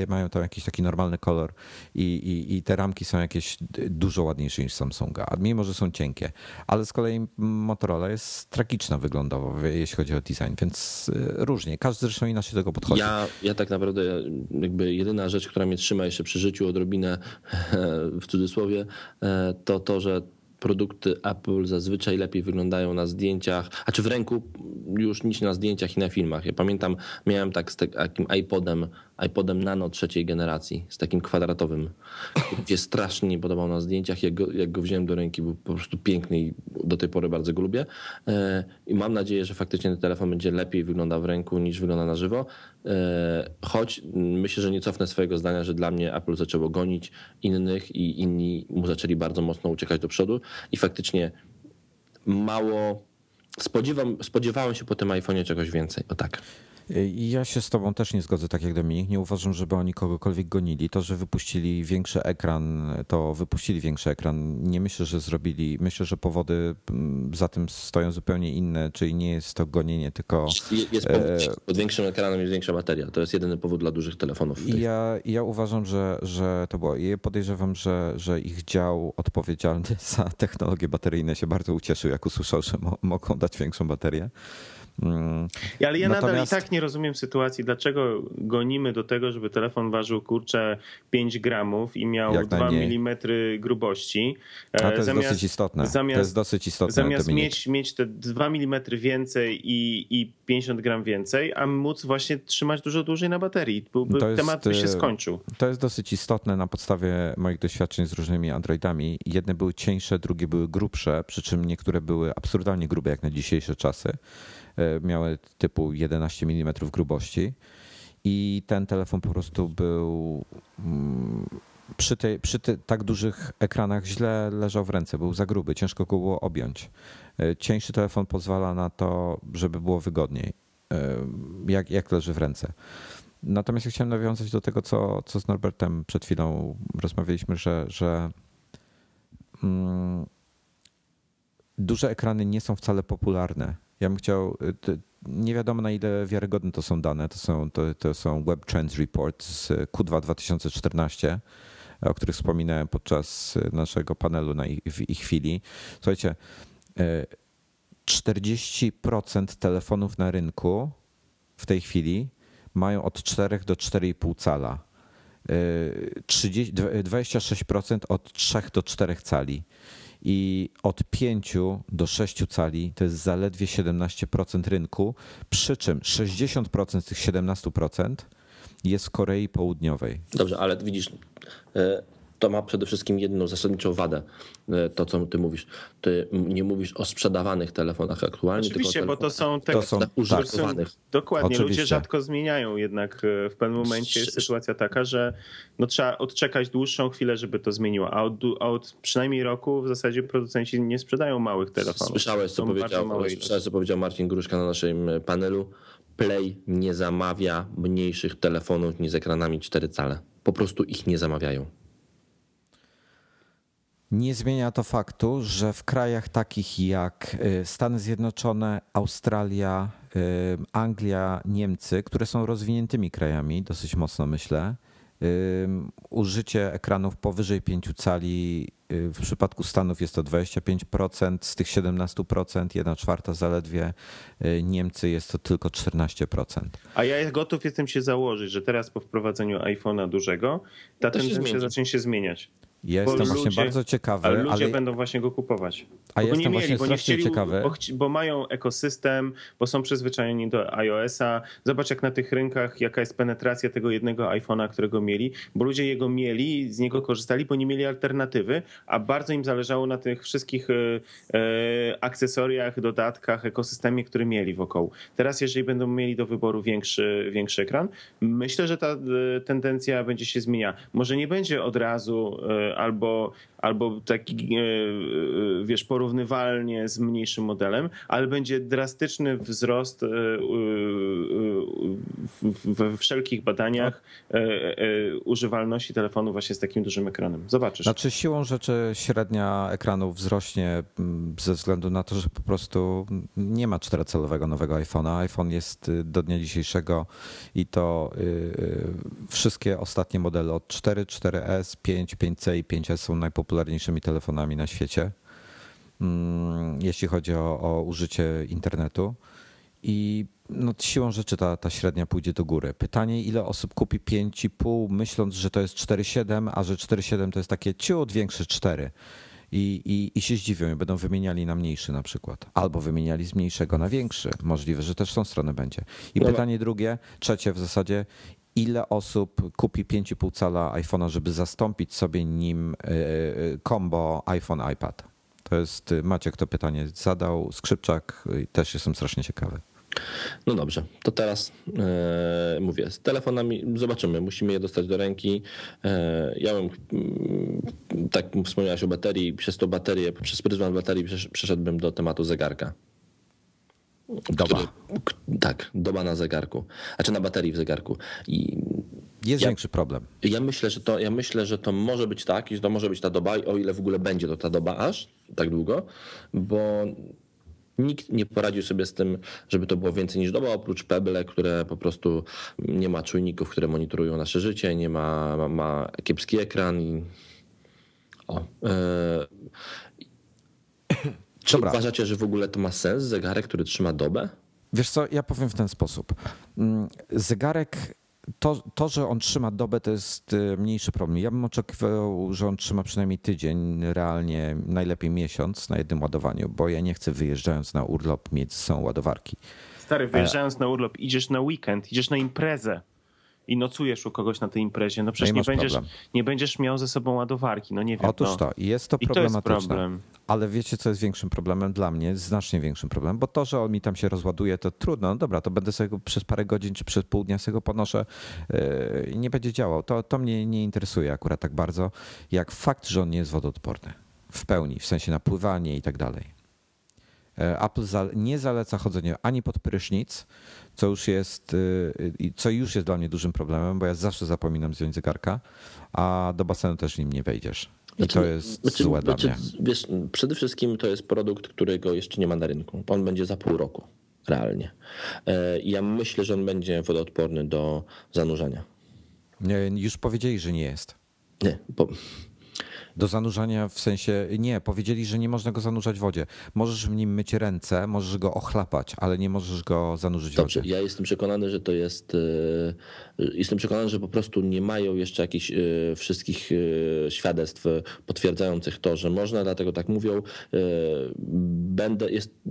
mają tam jakiś taki normalny kolor i te ramki są jakieś dużo ładniejsze niż Samsunga, mimo że są cienkie. Ale z kolei Motorola jest tragiczna wyglądowo, jeśli chodzi o design, więc różnie. Każdy zresztą inaczej do tego podchodzi. Ja tak naprawdę jakby jedyna rzecz, która mnie trzyma jeszcze przy życiu odrobinę w cudzysłowie, to to, że produkty Apple zazwyczaj lepiej wyglądają na zdjęciach, a czy w ręku już niż na zdjęciach i na filmach. Ja pamiętam, miałem tak z takim iPodem iPodem Nano trzeciej generacji z takim kwadratowym, który się strasznie nie podobał na zdjęciach. Jak go wziąłem do ręki, był po prostu piękny i do tej pory bardzo go lubię. I mam nadzieję, że faktycznie ten telefon będzie lepiej wyglądał w ręku niż wygląda na żywo. Choć myślę, że nie cofnę swojego zdania, że dla mnie Apple zaczęło gonić innych i inni mu zaczęli bardzo mocno uciekać do przodu i faktycznie mało... Spodziewałem się po tym iPhone'ie czegoś więcej, o tak. Ja się z tobą też nie zgodzę, tak jak Dominik. Nie uważam, żeby oni kogokolwiek gonili. To, że wypuścili większy ekran, Nie myślę, że zrobili. Myślę, że powody za tym stoją zupełnie inne, czyli nie jest to gonienie, tylko... Jest pod większym ekranem jest większa bateria. To jest jedyny powód dla dużych telefonów. Ja uważam, że to było. I podejrzewam, że ich dział odpowiedzialny za technologie bateryjne się bardzo ucieszył, jak usłyszał, że mogą dać większą baterię. Ale ja nadal i tak nie rozumiem sytuacji, dlaczego gonimy do tego, żeby telefon ważył 5 gramów i miał 2 mm grubości. To jest dosyć istotne. Zamiast mieć te 2 mm więcej i 50 gram więcej, a móc właśnie trzymać dużo dłużej na baterii. Temat by się skończył. To jest dosyć istotne na podstawie moich doświadczeń z różnymi Androidami. Jedne były cieńsze, drugie były grubsze, przy czym niektóre były absurdalnie grube jak na dzisiejsze czasy. Miały typu 11 mm grubości i ten telefon po prostu był przy tak dużych ekranach źle leżał w ręce, był za gruby, ciężko go było objąć. Cieńszy telefon pozwala na to, żeby było wygodniej, jak leży w ręce. Natomiast ja chciałem nawiązać do tego, co z Norbertem przed chwilą rozmawialiśmy, że duże ekrany nie są wcale popularne. Ja bym chciał, nie wiadomo na ile wiarygodne to są dane, to są Web Trends Report z Q2 2014, o których wspominałem podczas naszego panelu w ich chwili. Słuchajcie, 40% telefonów na rynku w tej chwili mają od 4 do 4,5 cala, 26% od 3 do 4 cali. I od 5 do 6 cali to jest zaledwie 17% rynku, przy czym 60% z tych 17% jest w Korei Południowej. Dobrze, ale widzisz, to ma przede wszystkim jedną zasadniczą wadę, to co ty mówisz. Ty nie mówisz o sprzedawanych telefonach aktualnie. Oczywiście, tylko bo to są użytkowanych. Dokładnie, oczywiście. Ludzie rzadko zmieniają jednak w pewnym momencie jest sytuacja taka, że trzeba odczekać dłuższą chwilę, żeby to zmieniło, a od przynajmniej roku w zasadzie producenci nie sprzedają małych telefonów. Słyszałeś, co powiedział Marcin Gruszka na naszym panelu? Play nie zamawia mniejszych telefonów niż z ekranami 4 cale. Po prostu ich nie zamawiają. Nie zmienia to faktu, że w krajach takich jak Stany Zjednoczone, Australia, Anglia, Niemcy, które są rozwiniętymi krajami, dosyć mocno myślę, użycie ekranów powyżej 5 cali w przypadku Stanów jest to 25%, z tych 17%, 1/4 zaledwie, Niemcy jest to tylko 14%. A ja gotów jestem się założyć, że teraz po wprowadzeniu iPhone'a dużego ta tendencja zacznie się zmieniać. Ja jestem właśnie bardzo ciekawy. Ale ludzie będą właśnie go kupować. A ja jestem właśnie strasznie ciekawy. Bo mają ekosystem, bo są przyzwyczajeni do iOS-a. Zobacz jak na tych rynkach, jaka jest penetracja tego jednego iPhone'a, którego mieli. Bo ludzie jego mieli, z niego korzystali, bo nie mieli alternatywy, a bardzo im zależało na tych wszystkich akcesoriach, dodatkach, ekosystemie, który mieli wokoło. Teraz jeżeli będą mieli do wyboru większy ekran, myślę, że ta tendencja będzie się zmieniała. Może nie będzie od razu... Albo taki, wiesz, porównywalnie z mniejszym modelem, ale będzie drastyczny wzrost we wszelkich badaniach używalności telefonu właśnie z takim dużym ekranem. Zobaczysz. Znaczy siłą rzeczy średnia ekranu wzrośnie ze względu na to, że po prostu nie ma 4-calowego nowego iPhone'a. iPhone jest do dnia dzisiejszego i to wszystkie ostatnie modele od 4, 4S, 5, 5C i 5S są najpopularniejszymi telefonami na świecie, jeśli chodzi o użycie internetu. I no, siłą rzeczy ta średnia pójdzie do góry. Pytanie, ile osób kupi 5,5, myśląc, że to jest 4,7, a że 4,7 to jest takie ciut większe 4. I się zdziwią i będą wymieniali na mniejszy na przykład. Albo wymieniali z mniejszego na większy. Możliwe, że też tą stronę będzie. I pytanie drugie, trzecie w zasadzie, Ile osób kupi 5,5 cala iPhone'a, żeby zastąpić sobie nim combo iPhone-iPad? To jest Maciek to pytanie zadał, Skrzypczak, też jestem strasznie ciekawy. No dobrze, to teraz mówię, z telefonami zobaczymy, musimy je dostać do ręki. Ja bym, tak wspomniałeś o baterii, przez pryzmat baterii przeszedłbym do tematu zegarka. Doba. Tak, doba na zegarku, znaczy na baterii w zegarku. I jest większy problem. Ja myślę, że to może być tak, że to może być ta doba, o ile w ogóle będzie to ta doba aż tak długo, bo nikt nie poradził sobie z tym, żeby to było więcej niż doba, oprócz Pebble, które po prostu nie ma czujników, które monitorują nasze życie, nie ma, ma kiepski ekran i Czy uważacie, że w ogóle to ma sens, zegarek, który trzyma dobę? Wiesz co, ja powiem w ten sposób. Zegarek, to że on trzyma dobę, to jest mniejszy problem. Ja bym oczekiwał, że on trzyma przynajmniej tydzień, realnie najlepiej miesiąc na jednym ładowaniu, bo ja nie chcę, wyjeżdżając na urlop, mieć ze sobą ładowarki. Stary, wyjeżdżając na urlop, idziesz na weekend, idziesz na imprezę i nocujesz u kogoś na tej imprezie. No przecież nie będziesz miał ze sobą ładowarki. No nie wiem. Otóż to, jest to problematyczne. To jest problem. Ale wiecie, co jest większym problemem dla mnie? Znacznie większym problemem, bo to, że on mi tam się rozładuje, to trudno. No dobra, to będę sobie go przez parę godzin czy przez pół dnia sobie go ponoszę i nie będzie działał. To mnie nie interesuje akurat tak bardzo, jak fakt, że on nie jest wodoodporny. W pełni, w sensie napływanie i tak dalej. Apple nie zaleca chodzenia ani pod prysznic, co już jest dla mnie dużym problemem, bo ja zawsze zapominam zdjąć zegarka, a do basenu też nim nie wejdziesz. I to jest złe dla mnie. Wiesz, przede wszystkim to jest produkt, którego jeszcze nie ma na rynku. On będzie za pół roku, realnie. Ja myślę, że on będzie wodoodporny do zanurzania. Już powiedzieli, że nie jest. Nie, bo... Do zanurzania w sensie, nie, powiedzieli, że nie można go zanurzać w wodzie. Możesz w nim myć ręce, możesz go ochlapać, ale nie możesz go zanurzyć w wodzie. Ja jestem przekonany, że to jest, że po prostu nie mają jeszcze jakichś wszystkich świadectw potwierdzających to, że można, dlatego tak mówią.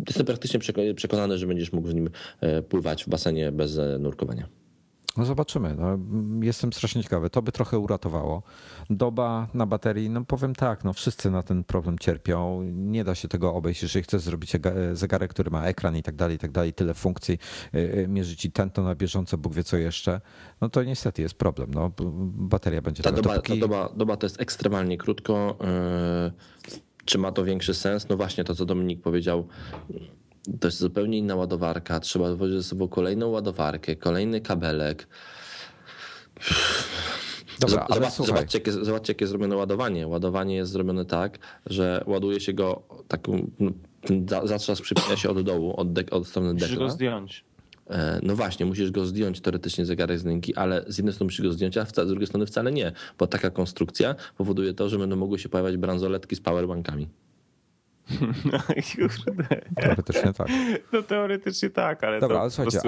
Jestem praktycznie przekonany, że będziesz mógł z nim pływać w basenie bez nurkowania. No zobaczymy. No, jestem strasznie ciekawy. To by trochę uratowało. Doba na baterii, no powiem tak, no wszyscy na ten problem cierpią. Nie da się tego obejść, jeżeli chcesz zrobić zegarek, który ma ekran i tak dalej, tyle funkcji, mierzyć i tętno na bieżąco, Bóg wie co jeszcze, no to niestety jest problem. No, bateria będzie taka. Ta doba to jest ekstremalnie krótko. Czy ma to większy sens? No właśnie to, co Dominik powiedział. To jest zupełnie inna ładowarka. Trzeba włożyć ze sobą kolejną ładowarkę, kolejny kabelek. Dobra, zobaczcie, jakie jest zrobione ładowanie. Ładowanie jest zrobione tak, że ładuje się go taką. Zatrzask przypina się od dołu, od strony dekla. Musisz go zdjąć. No właśnie, musisz go zdjąć teoretycznie zegarek z ręki, ale z jednej strony musisz go zdjąć, a z drugiej strony wcale nie, bo taka konstrukcja powoduje to, że będą mogły się pojawiać bransoletki z powerbankami. No, teoretycznie tak. No teoretycznie tak, ale dobra, to ale słuchajcie,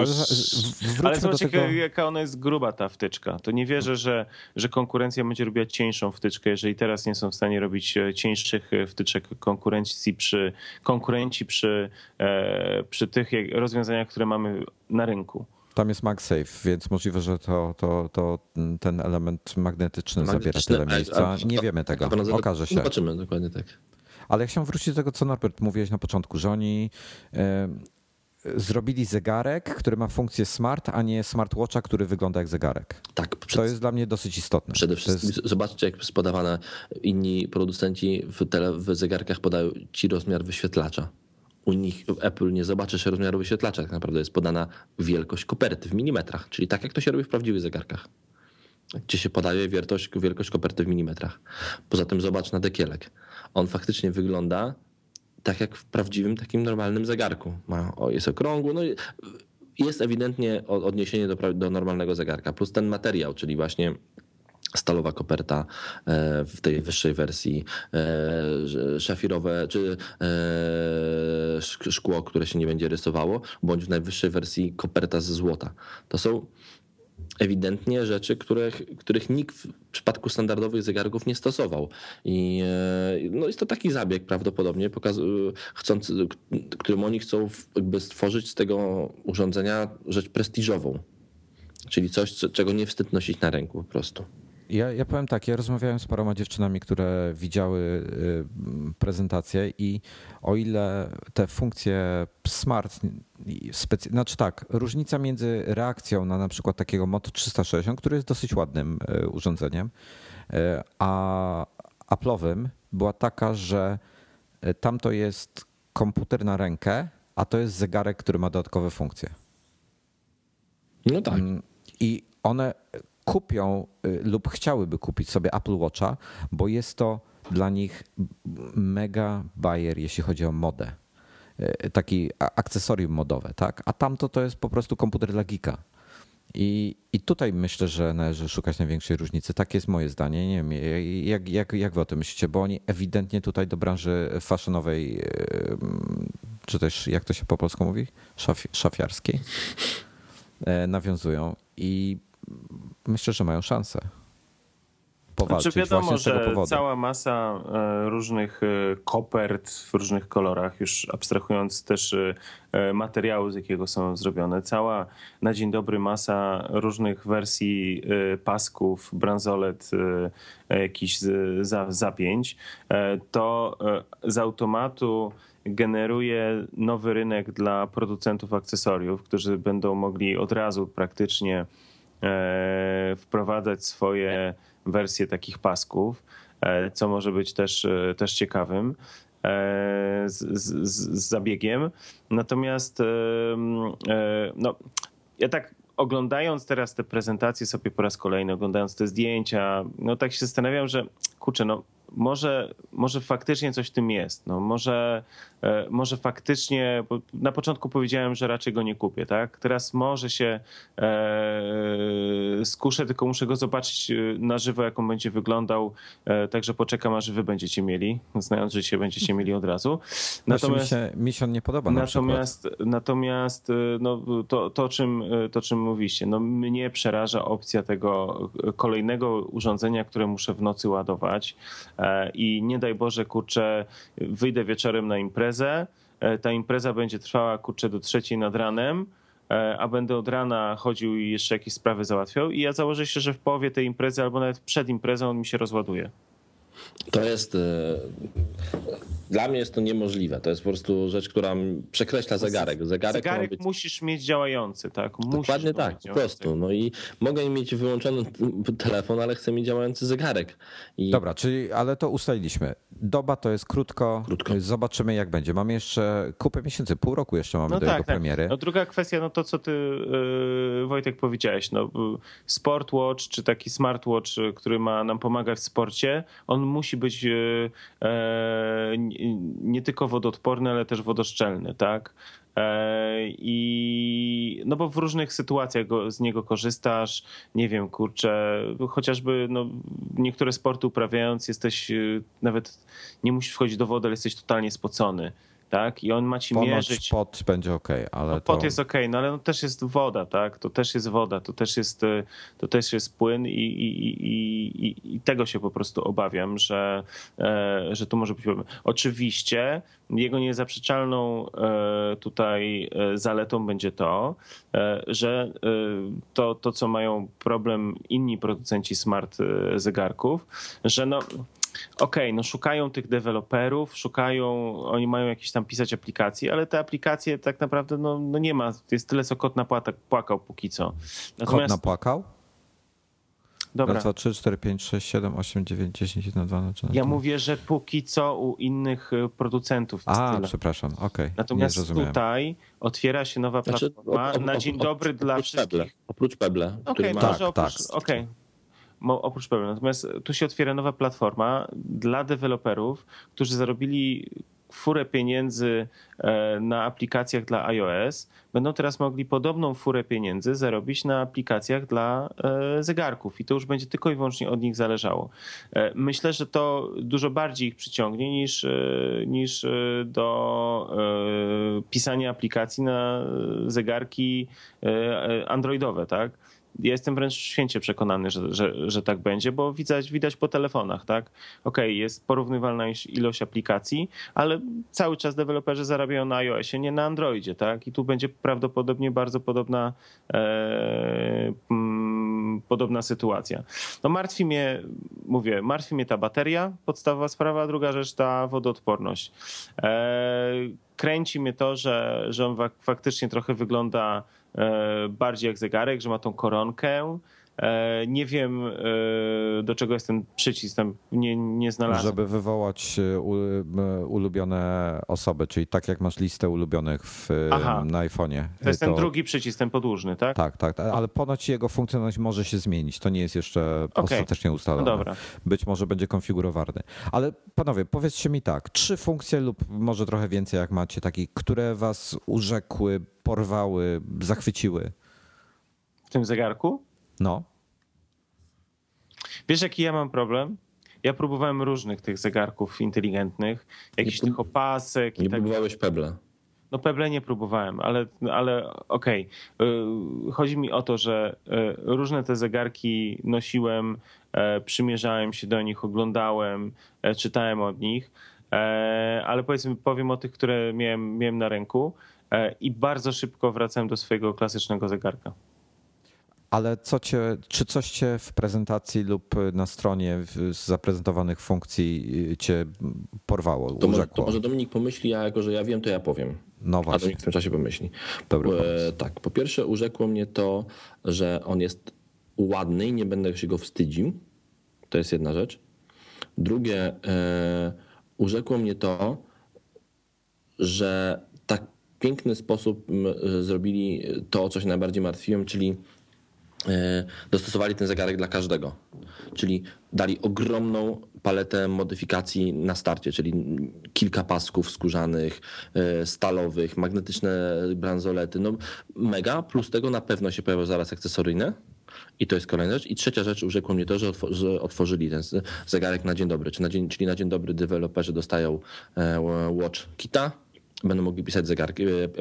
ale zobaczcie, jaka ona jest gruba ta wtyczka. To nie wierzę, że konkurencja będzie robiła cieńszą wtyczkę, jeżeli teraz nie są w stanie robić cieńszych wtyczek konkurenci przy tych rozwiązaniach, które mamy na rynku. Tam jest MagSafe, więc możliwe, że to ten element magnetyczny zabiera tyle miejsca. Nie wiemy tego, okaże się. Zobaczymy, dokładnie tak. Ale ja chciałem wrócić do tego, co Norbert mówiłeś na początku, że oni zrobili zegarek, który ma funkcję smart, a nie smartwatcha, który wygląda jak zegarek. Tak. To jest dla mnie dosyć istotne. Przede wszystkim zobaczcie, jak jest podawane. Inni producenci w zegarkach podają ci rozmiar wyświetlacza. U nich w Apple nie zobaczysz rozmiaru wyświetlacza. Tak naprawdę jest podana wielkość koperty w milimetrach, czyli tak jak to się robi w prawdziwych zegarkach, gdzie się podaje wielkość koperty w milimetrach. Poza tym zobacz na dekielek. On faktycznie wygląda tak jak w prawdziwym, takim normalnym zegarku. Jest okrągły, no jest ewidentnie odniesienie do normalnego zegarka. Plus ten materiał, czyli właśnie stalowa koperta w tej wyższej wersji, szafirowe czy szkło, które się nie będzie rysowało, bądź w najwyższej wersji koperta ze złota. To są ewidentnie rzeczy, których nikt w przypadku standardowych zegarków nie stosował. I no jest to taki zabieg prawdopodobnie, którym oni chcą jakby stworzyć z tego urządzenia rzecz prestiżową. czyli coś, czego nie wstyd nosić na ręku po prostu. Ja powiem tak, ja rozmawiałem z paroma dziewczynami, które widziały prezentację i o ile te funkcje smart, znaczy tak, różnica między reakcją na przykład takiego Moto 360, który jest dosyć ładnym urządzeniem, a Apple'owym była taka, że tam to jest komputer na rękę, a to jest zegarek, który ma dodatkowe funkcje. No tak. I one kupią lub chciałyby kupić sobie Apple Watcha, bo jest to dla nich mega bajer, jeśli chodzi o modę. Taki akcesorium modowe, tak? A tamto to jest po prostu komputer dla geeka. I tutaj myślę, że należy szukać największej różnicy. Takie jest moje zdanie. Nie wiem, jak wy o tym myślicie, bo oni ewidentnie tutaj do branży fashionowej, czy też jak to się po polsku mówi? Szafiarskiej nawiązują i myślę, że mają szansę powalczyć. Znaczy wiadomo, że cała masa różnych kopert w różnych kolorach, już abstrahując też materiału, z jakiego są zrobione, cała na dzień dobry masa różnych wersji pasków, bransolet, jakichś zapięć, to z automatu generuje nowy rynek dla producentów akcesoriów, którzy będą mogli od razu praktycznie wprowadzać swoje wersje takich pasków, co może być też ciekawym z zabiegiem. Natomiast no, ja tak oglądając teraz te prezentacje sobie po raz kolejny, oglądając te zdjęcia, no tak się zastanawiam, że kurczę, no może faktycznie coś w tym jest. No może faktycznie, bo na początku powiedziałem, że raczej go nie kupię, tak? Teraz może się skuszę, tylko muszę go zobaczyć na żywo, jak on będzie wyglądał. Także poczekam, aż wy będziecie mieli. Znając życie, będziecie mieli od razu. Natomiast mi się on nie podoba. Natomiast no, to, o czym mówiliście, no mnie przeraża opcja tego kolejnego urządzenia, które muszę w nocy ładować. I nie daj Boże, kurczę, wyjdę wieczorem na imprezę, ta impreza będzie trwała, kurczę, do 3:00 nad ranem, a będę od rana chodził i jeszcze jakieś sprawy załatwiał i ja założę się, że w połowie tej imprezy albo nawet przed imprezą on mi się rozładuje. To jest, dla mnie jest to niemożliwe, to jest po prostu rzecz, która przekreśla zegarek. Zegarek być... musisz mieć działający, tak? Dokładnie tak, po prostu. No i mogę mieć wyłączony telefon, ale chcę mieć działający zegarek. I... Dobra, czyli, ale to ustaliliśmy. Doba to jest krótko, zobaczymy jak będzie. Mamy jeszcze kupę miesięcy, pół roku jeszcze mamy do jego premiery. No druga kwestia, no to co ty Wojtek powiedziałeś, no Sportwatch czy taki smartwatch, który ma nam pomagać w sporcie, on musi być nie tylko wodoodporny, ale też wodoszczelny, tak? I no bo w różnych sytuacjach z niego korzystasz, nie wiem, kurczę, chociażby no, niektóre sporty uprawiając jesteś, nawet nie musisz wchodzić do wody, ale jesteś totalnie spocony. Tak? I on ma ci mierzyć. Pot będzie okej, ale no, pot to... jest okej, no ale no, też jest woda, tak? To też jest woda, to też jest płyn i tego się po prostu obawiam, że tu może być problem. Oczywiście jego niezaprzeczalną tutaj zaletą będzie to, że to co mają problem inni producenci smart zegarków, że no okej, no szukają tych deweloperów, oni mają jakieś tam pisać aplikacje, ale te aplikacje tak naprawdę no nie ma, jest tyle co kot napłakał póki co. Natomiast... Kot napłakał? Dobra. No co, 3, 4, 5, 6, 7, 8, 9, 10, 1, 2, 3, 4. Ja mówię, że póki co u innych producentów jest tyle. Przepraszam, okej. Natomiast tutaj otwiera się nowa platforma na dzień dobry dla wszystkich. Oprócz Pebble. Okej, może okej. Oprócz Pebble. Natomiast tu się otwiera nowa platforma dla deweloperów, którzy zarobili furę pieniędzy na aplikacjach dla iOS, będą teraz mogli podobną furę pieniędzy zarobić na aplikacjach dla zegarków i to już będzie tylko i wyłącznie od nich zależało. Myślę, że to dużo bardziej ich przyciągnie niż do pisania aplikacji na zegarki androidowe, tak? Ja jestem wręcz święcie przekonany, że tak będzie, bo widać po telefonach, tak? Okej, jest porównywalna ilość aplikacji, ale cały czas deweloperzy zarabiają na iOSie, nie na Androidzie, tak? I tu będzie prawdopodobnie bardzo podobna sytuacja. No martwi mnie ta bateria, podstawowa sprawa, druga rzecz ta wodoodporność. Kręci mnie to, że on faktycznie trochę wygląda bardziej jak zegarek, że ma tą koronkę. Nie wiem, do czego jest ten przycisk, tam nie znalazłem. Żeby wywołać ulubione osoby, czyli tak jak masz listę ulubionych na iPhone'ie. To jest ten drugi przycisk, ten podłużny, tak? Tak, ale ponoć jego funkcjonalność może się zmienić. To nie jest jeszcze ostatecznie ustalone. No dobra. Być może będzie konfigurowany. Ale panowie, powiedzcie mi tak, 3 funkcje lub może trochę więcej jak macie, takie, które was urzekły, porwały, zachwyciły? W tym zegarku? No. Wiesz, jaki ja mam problem? Ja próbowałem różnych tych zegarków inteligentnych, jakichś tych opasek. Nie próbowałeś Pebble'a? No Pebble nie próbowałem, ale okej. Chodzi mi o to, że różne te zegarki nosiłem, przymierzałem się do nich, oglądałem, czytałem od nich, ale powiem o tych, które miałem na ręku i bardzo szybko wracałem do swojego klasycznego zegarka. Ale czy coś cię w prezentacji lub na stronie z zaprezentowanych funkcji cię porwało, urzekło? To może Dominik pomyśli, a jako że ja wiem, to ja powiem. No właśnie. A Dominik w tym czasie pomyśli. Tak, po pierwsze urzekło mnie to, że on jest ładny i nie będę się go wstydził. To jest jedna rzecz. Drugie, urzekło mnie to, że tak piękny sposób zrobili to, co się najbardziej martwiłem, czyli dostosowali ten zegarek dla każdego. Czyli dali ogromną paletę modyfikacji na starcie, czyli kilka pasków skórzanych, stalowych, magnetyczne bransolety. No mega, plus tego na pewno się pojawią zaraz akcesoryjne. I to jest kolejna rzecz. I trzecia rzecz, urzekło mnie to, że otworzyli ten zegarek na dzień dobry. Czyli na dzień dobry deweloperzy dostają Watch Kita. Będą mogli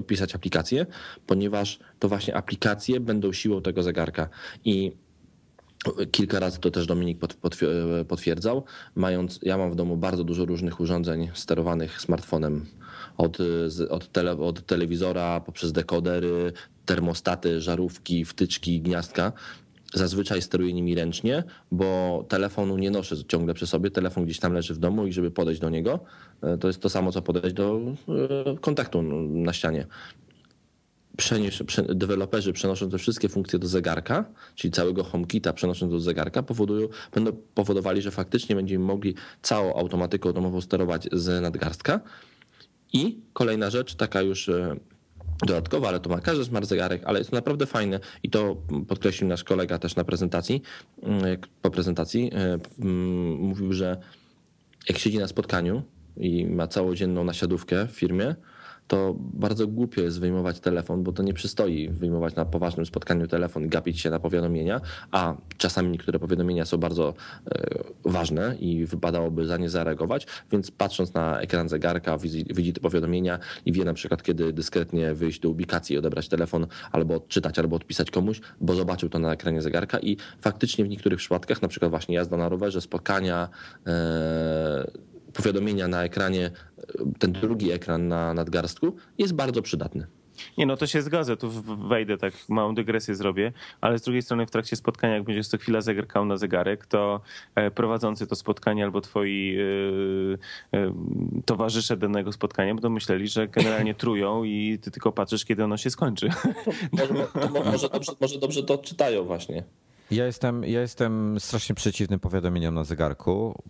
pisać aplikacje, ponieważ to właśnie aplikacje będą siłą tego zegarka. I kilka razy to też Dominik potwierdzał. Ja mam w domu bardzo dużo różnych urządzeń sterowanych smartfonem. Od telewizora, poprzez dekodery, termostaty, żarówki, wtyczki, gniazdka. Zazwyczaj steruję nimi ręcznie, bo telefonu nie noszę ciągle przy sobie. Telefon gdzieś tam leży w domu i żeby podejść do niego, to jest to samo, co podejść do kontaktu na ścianie. Deweloperzy przenosząc te wszystkie funkcje do zegarka, czyli całego HomeKita przenosząc do zegarka, będą powodowali, że faktycznie będziemy mogli całą automatyką domową sterować z nadgarstka. I kolejna rzecz, taka już dodatkowo, ale to ma każdy smart zegarek, ale jest to naprawdę fajne i to podkreślił nasz kolega też na prezentacji, po prezentacji mówił, że jak siedzi na spotkaniu i ma całodzienną nasiadówkę w firmie, to bardzo głupio jest wyjmować telefon, bo to nie przystoi wyjmować na poważnym spotkaniu telefon i gapić się na powiadomienia, a czasami niektóre powiadomienia są bardzo ważne i wypadałoby za nie zareagować, więc patrząc na ekran zegarka widzi te powiadomienia i wie na przykład, kiedy dyskretnie wyjść do ubikacji i odebrać telefon, albo odczytać, albo odpisać komuś, bo zobaczył to na ekranie zegarka i faktycznie w niektórych przypadkach, na przykład właśnie jazda na rowerze, spotkania, powiadomienia na ekranie, ten drugi ekran na nadgarstku jest bardzo przydatny. Nie, no to się zgadza, tu wejdę, tak małą dygresję zrobię, ale z drugiej strony w trakcie spotkania, jak będziesz co chwila zegarkał na zegarek, to prowadzący to spotkanie albo twoi towarzysze danego spotkania będą myśleli, że generalnie trują i ty tylko patrzysz, kiedy ono się skończy. Może dobrze to czytają właśnie. Ja jestem strasznie przeciwny powiadomieniom na zegarku.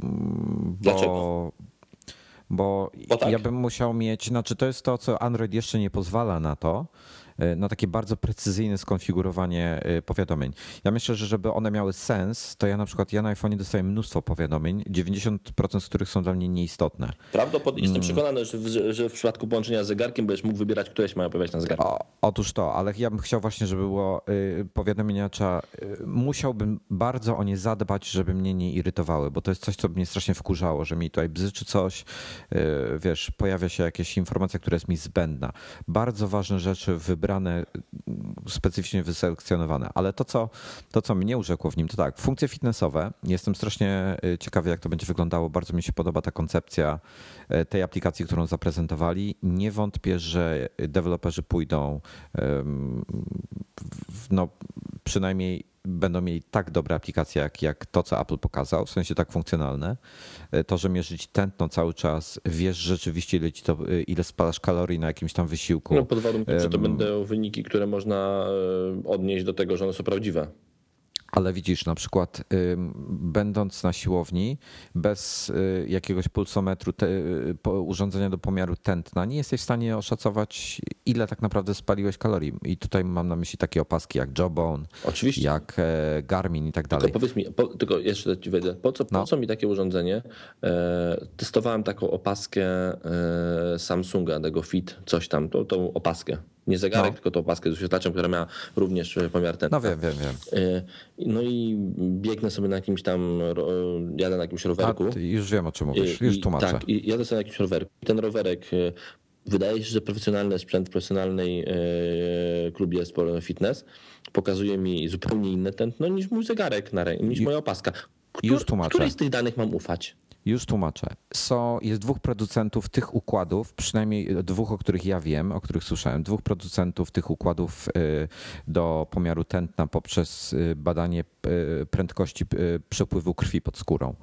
Dlaczego? Bo tak. Ja bym musiał mieć, znaczy to jest to, co Android jeszcze nie pozwala na to, na takie bardzo precyzyjne skonfigurowanie powiadomień. Ja myślę, że żeby one miały sens, to ja na iPhone'ie dostaję mnóstwo powiadomień, 90% z których są dla mnie nieistotne. Prawdopodobnie jestem przekonany, że w przypadku połączenia z zegarkiem będziesz mógł wybierać, które się mają pojawiać na zegarku. Otóż to, ale ja bym chciał właśnie, żeby było powiadomieniacza, musiałbym bardzo o nie zadbać, żeby mnie nie irytowały, bo to jest coś, co mnie strasznie wkurzało, że mi tutaj bzyczy coś, wiesz, pojawia się jakaś informacja, która jest mi zbędna. Bardzo ważne rzeczy wybrane specyficznie wyselekcjonowane. Ale to, co mnie urzekło w nim, to tak, funkcje fitnessowe. Jestem strasznie ciekawy, jak to będzie wyglądało. Bardzo mi się podoba ta koncepcja tej aplikacji, którą zaprezentowali. Nie wątpię, że deweloperzy pójdą, no przynajmniej będą mieli tak dobre aplikacje, jak to, co Apple pokazał, w sensie tak funkcjonalne. To, że mierzyć tętno cały czas, wiesz rzeczywiście, ile spalasz kalorii na jakimś tam wysiłku. No pod warunkiem, że to będą wyniki, które można odnieść do tego, że one są prawdziwe. Ale widzisz, na przykład będąc na siłowni bez jakiegoś pulsometru, urządzenia do pomiaru tętna, nie jesteś w stanie oszacować, ile tak naprawdę spaliłeś kalorii. I tutaj mam na myśli takie opaski jak Jawbone, oczywiście, jak Garmin i tak dalej. Tylko powiedz mi, tylko jeszcze ci wejdę, po co mi takie urządzenie? Testowałem taką opaskę Samsunga, tego Fit, coś tam, tą opaskę. Nie zegarek, tylko tą opaskę z wyświetlaczem, która miała również pomiar ten. No wiem. No i biegnę sobie na jakimś tam, jadę na jakimś rowerku. Już wiem, o czym mówisz, już tłumaczę. Tak, i jadę sobie na jakimś rowerku. Ten rowerek, wydaje się, że profesjonalny sprzęt w profesjonalnej klubie fitness pokazuje mi zupełnie inne tętno niż mój zegarek, niż moja opaska. Już tłumaczę. Której z tych danych mam ufać? Już tłumaczę. Jest dwóch producentów tych układów, przynajmniej dwóch, o których ja wiem, o których słyszałem. Dwóch producentów tych układów do pomiaru tętna poprzez badanie prędkości przepływu krwi pod skórą.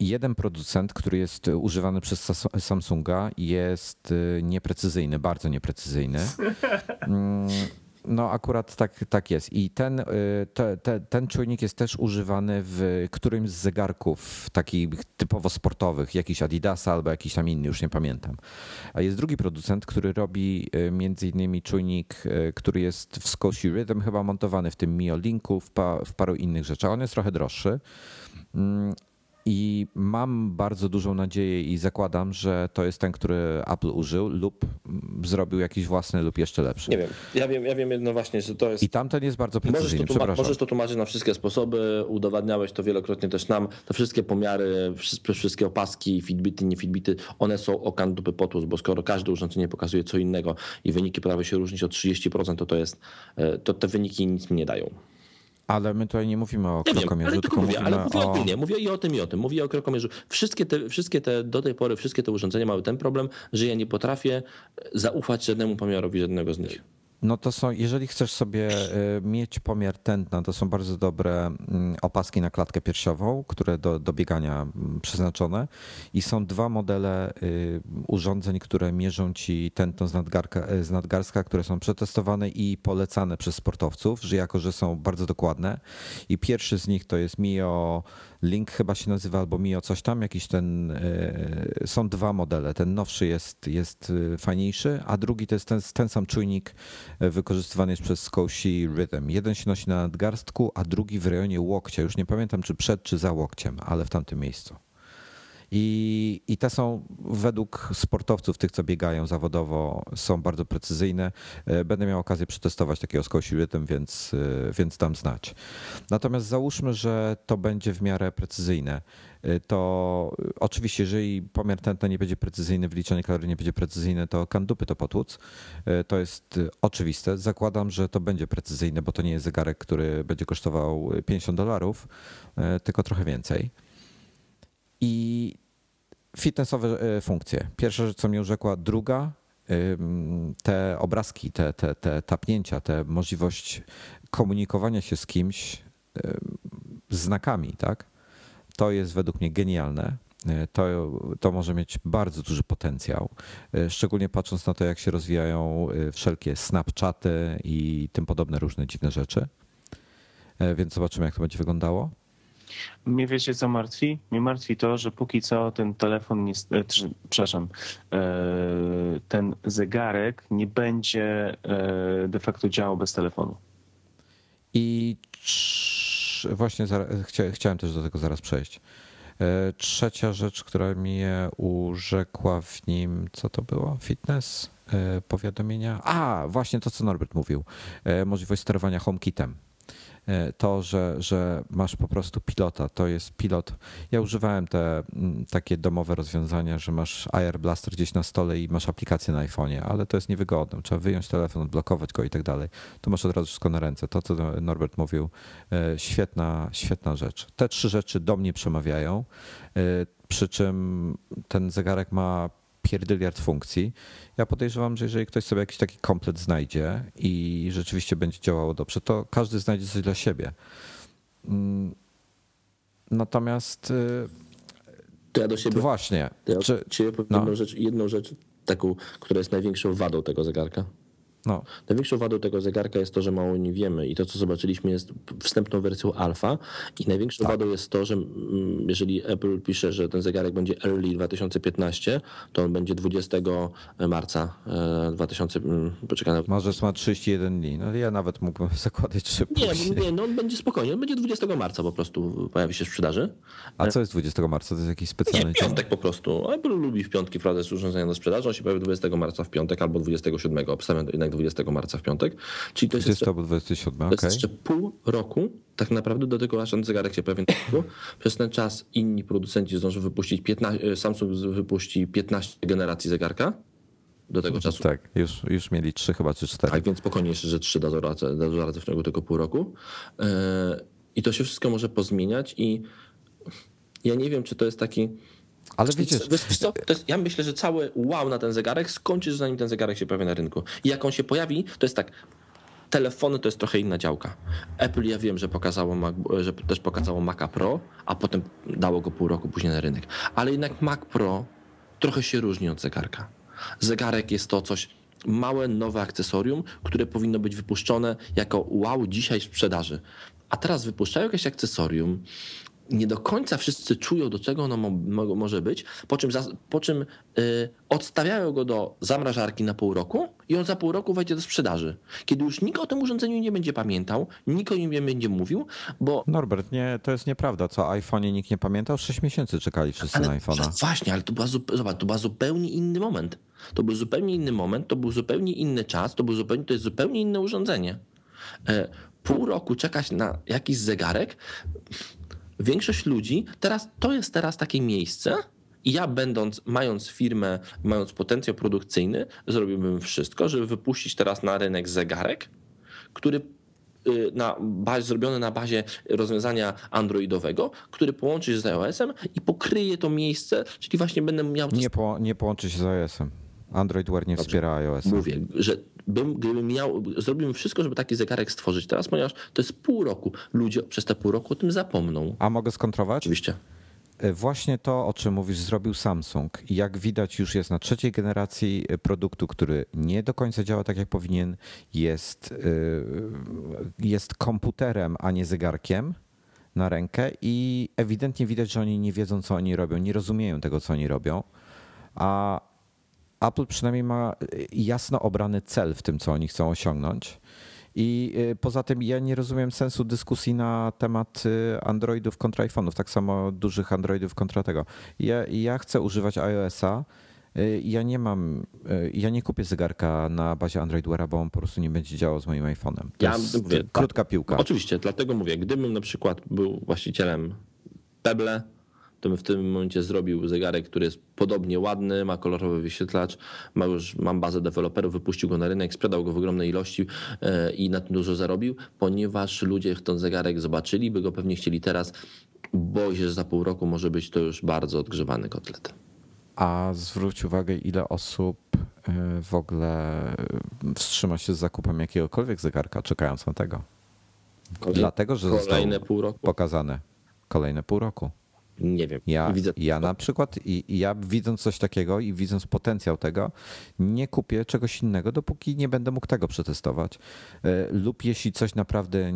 Jeden producent, który jest używany przez Samsunga, jest nieprecyzyjny, bardzo nieprecyzyjny. No akurat tak jest. I ten czujnik jest też używany w którymś z zegarków takich typowo sportowych, jakiś Adidasa albo jakiś tam inny, już nie pamiętam. A jest drugi producent, który robi między innymi czujnik, który jest w Scosche Rhythm chyba montowany, w tym Mio Linku, w paru innych rzeczach. On jest trochę droższy. I mam bardzo dużą nadzieję i zakładam, że to jest ten, który Apple użył lub zrobił jakiś własny lub jeszcze lepszy. Nie wiem. Ja wiem jedno właśnie, że to jest... I tamten jest bardzo precyzyjny, przepraszam. Możesz to tłumaczyć na wszystkie sposoby, udowadniałeś to wielokrotnie też nam. Te wszystkie pomiary, wszystkie opaski, Fitbity, nie Fitbity, one są o kan dupy potłus, bo skoro każde urządzenie pokazuje co innego i wyniki prawie się różnić o 30%, to te wyniki nic mi nie dają. Ale my tutaj nie mówimy o krokomierzu, mówię o tym. Mówię o krokomierzu. Wszystkie te do tej pory urządzenia mały ten problem, że ja nie potrafię zaufać żadnemu pomiarowi żadnego z nich. No to są, jeżeli chcesz sobie mieć pomiar tętna, to są bardzo dobre opaski na klatkę piersiową, które do biegania przeznaczone, i są dwa modele urządzeń, które mierzą ci tętno z nadgarstka, które są przetestowane i polecane przez sportowców, że jako że są bardzo dokładne. I pierwszy z nich to jest Mio Link chyba się nazywa, albo Mio coś tam, jakiś ten, są dwa modele. Ten nowszy jest fajniejszy, a drugi to jest ten sam czujnik, wykorzystywany jest przez Scosche Rhythm. Jeden się nosi na nadgarstku, a drugi w rejonie łokcia. Już nie pamiętam, czy przed, czy za łokciem, ale w tamtym miejscu. I te są według sportowców, tych co biegają zawodowo, są bardzo precyzyjne. Będę miał okazję przetestować takiego Scosche Rhythm, więc dam znać. Natomiast załóżmy, że to będzie w miarę precyzyjne. To oczywiście, jeżeli pomiar tętna nie będzie precyzyjny, wyliczanie kalorii nie będzie precyzyjne, to kandupy to potłuc. To jest oczywiste. Zakładam, że to będzie precyzyjne, bo to nie jest zegarek, który będzie kosztował $50, tylko trochę więcej. I fitnessowe funkcje. Pierwsza rzecz, co mnie urzekła, druga, te obrazki, te tapnięcia, te możliwość komunikowania się z kimś znakami, tak? To jest według mnie genialne. To może mieć bardzo duży potencjał, szczególnie patrząc na to, jak się rozwijają wszelkie Snapchaty i tym podobne różne dziwne rzeczy. Więc zobaczymy, jak to będzie wyglądało. Mnie wiecie co martwi? Mnie martwi to, że póki co ten telefon, ten zegarek nie będzie de facto działał bez telefonu. I właśnie chciałem też do tego zaraz przejść. Trzecia rzecz, która mnie urzekła w nim, co to było? Fitness, powiadomienia. Właśnie to, co Norbert mówił. Możliwość sterowania HomeKitem. to, że masz po prostu pilota. To jest pilot. Ja używałem te takie domowe rozwiązania, że masz Air Blaster gdzieś na stole i masz aplikację na iPhone'ie, ale to jest niewygodne. Trzeba wyjąć telefon, odblokować go i tak dalej. Tu masz od razu wszystko na ręce. To, co Norbert mówił, świetna rzecz. Te trzy rzeczy do mnie przemawiają, przy czym ten zegarek ma pierdyliard funkcji. Ja podejrzewam, że jeżeli ktoś sobie jakiś taki komplet znajdzie i rzeczywiście będzie działało dobrze, to każdy znajdzie coś dla siebie. Natomiast to ja do siebie, właśnie. Jedną rzecz taką, która jest największą wadą tego zegarka. No. Największą wadą tego zegarka jest to, że mało nie wiemy i to, co zobaczyliśmy, jest wstępną wersją alfa i największą wadą jest to, że jeżeli Apple pisze, że ten zegarek będzie early 2015, to on będzie 20 marca 2000. Poczekaj. Marzec ma 31 dni, no ja nawet mógłbym zakładać szybko. Nie, no on będzie spokojnie, on będzie 20 marca po prostu pojawi się w sprzedaży. A co jest 20 marca? To jest jakiś specjalny piątek po prostu. Apple lubi w piątki wprowadzać urządzenia do sprzedaży, on się pojawi 20 marca w piątek albo 27, obstawiam jednak 20 marca w piątek. Czyli to jest jeszcze, 27, to jest jeszcze pół roku tak naprawdę do tego, aż ten zegarek się pojawi. Przez ten czas inni producenci zdążą wypuścić, Samsung wypuści 15 generacji zegarka do tego czasu. Tak, już mieli 3 chyba, czy 4. Tak, więc spokojnie jeszcze, że 3 dadzą radę w ciągu tego pół roku. I to się wszystko może pozmieniać i ja nie wiem, czy to jest taki... Ale wiecie, ja myślę, że cały wow na ten zegarek skończysz, zanim ten zegarek się pojawi na rynku. I jak on się pojawi, to jest tak, telefony to jest trochę inna działka. Apple, ja wiem, że też pokazało Maca Pro, a potem dało go pół roku później na rynek. Ale jednak Mac Pro trochę się różni od zegarka. Zegarek jest to coś, małe, nowe akcesorium, które powinno być wypuszczone jako wow dzisiaj w sprzedaży. A teraz wypuszczają jakieś akcesorium, nie do końca wszyscy czują, do czego ono może być, po czym odstawiają go do zamrażarki na pół roku i on za pół roku wejdzie do sprzedaży. Kiedy już nikt o tym urządzeniu nie będzie pamiętał, nikt o nim nie będzie mówił, bo... Norbert, nie, to jest nieprawda, co o iPhone'ie nikt nie pamiętał, 6 miesięcy czekali wszyscy na iPhone'a. Właśnie, ale to był zupełnie inny moment. To był zupełnie inny moment, to był zupełnie inny czas, to jest zupełnie inne urządzenie. Pół roku czekać na jakiś zegarek... Większość ludzi, to jest takie miejsce i ja mając firmę, mając potencjał produkcyjny, zrobiłbym wszystko, żeby wypuścić teraz na rynek zegarek, który zrobiony na bazie rozwiązania androidowego, który połączy się z iOS-em i pokryje to miejsce, czyli właśnie będę miał... Nie połączy się z iOS-em. Android Wear nie wspiera iOS-a. Mówię, że zrobiłbym wszystko, żeby taki zegarek stworzyć teraz, ponieważ to jest pół roku. Ludzie przez te pół roku o tym zapomną. A mogę skontrować? Oczywiście. Właśnie to, o czym mówisz, zrobił Samsung. Jak widać, już jest na 3. generacji produktu, który nie do końca działa tak, jak powinien. Jest komputerem, a nie zegarkiem na rękę i ewidentnie widać, że oni nie wiedzą, co oni robią, nie rozumieją tego, co oni robią. A Apple przynajmniej ma jasno obrany cel w tym, co oni chcą osiągnąć. I poza tym ja nie rozumiem sensu dyskusji na temat Androidów kontra iPhone'ów, tak samo dużych Androidów kontra tego. Ja chcę używać iOS-a. Ja nie kupię zegarka na bazie Android Wear'a, bo on po prostu nie będzie działał z moim iPhone'em. To jest krótka piłka. Oczywiście, dlatego mówię, gdybym na przykład był właścicielem Pebble, to bym w tym momencie zrobił zegarek, który jest podobnie ładny, ma kolorowy wyświetlacz, mam bazę deweloperów, wypuścił go na rynek, sprzedał go w ogromnej ilości i na tym dużo zarobił, ponieważ ludzie ten zegarek zobaczyli, by go pewnie chcieli teraz, boję się, że za pół roku może być to już bardzo odgrzewany kotlet. A zwróć uwagę, ile osób w ogóle wstrzyma się z zakupem jakiegokolwiek zegarka, czekając na tego. Dlatego, że został pokazany. Kolejne pół roku. Nie wiem. Ja na przykład, ja widząc coś takiego i widząc potencjał tego, nie kupię czegoś innego, dopóki nie będę mógł tego przetestować. Lub jeśli coś naprawdę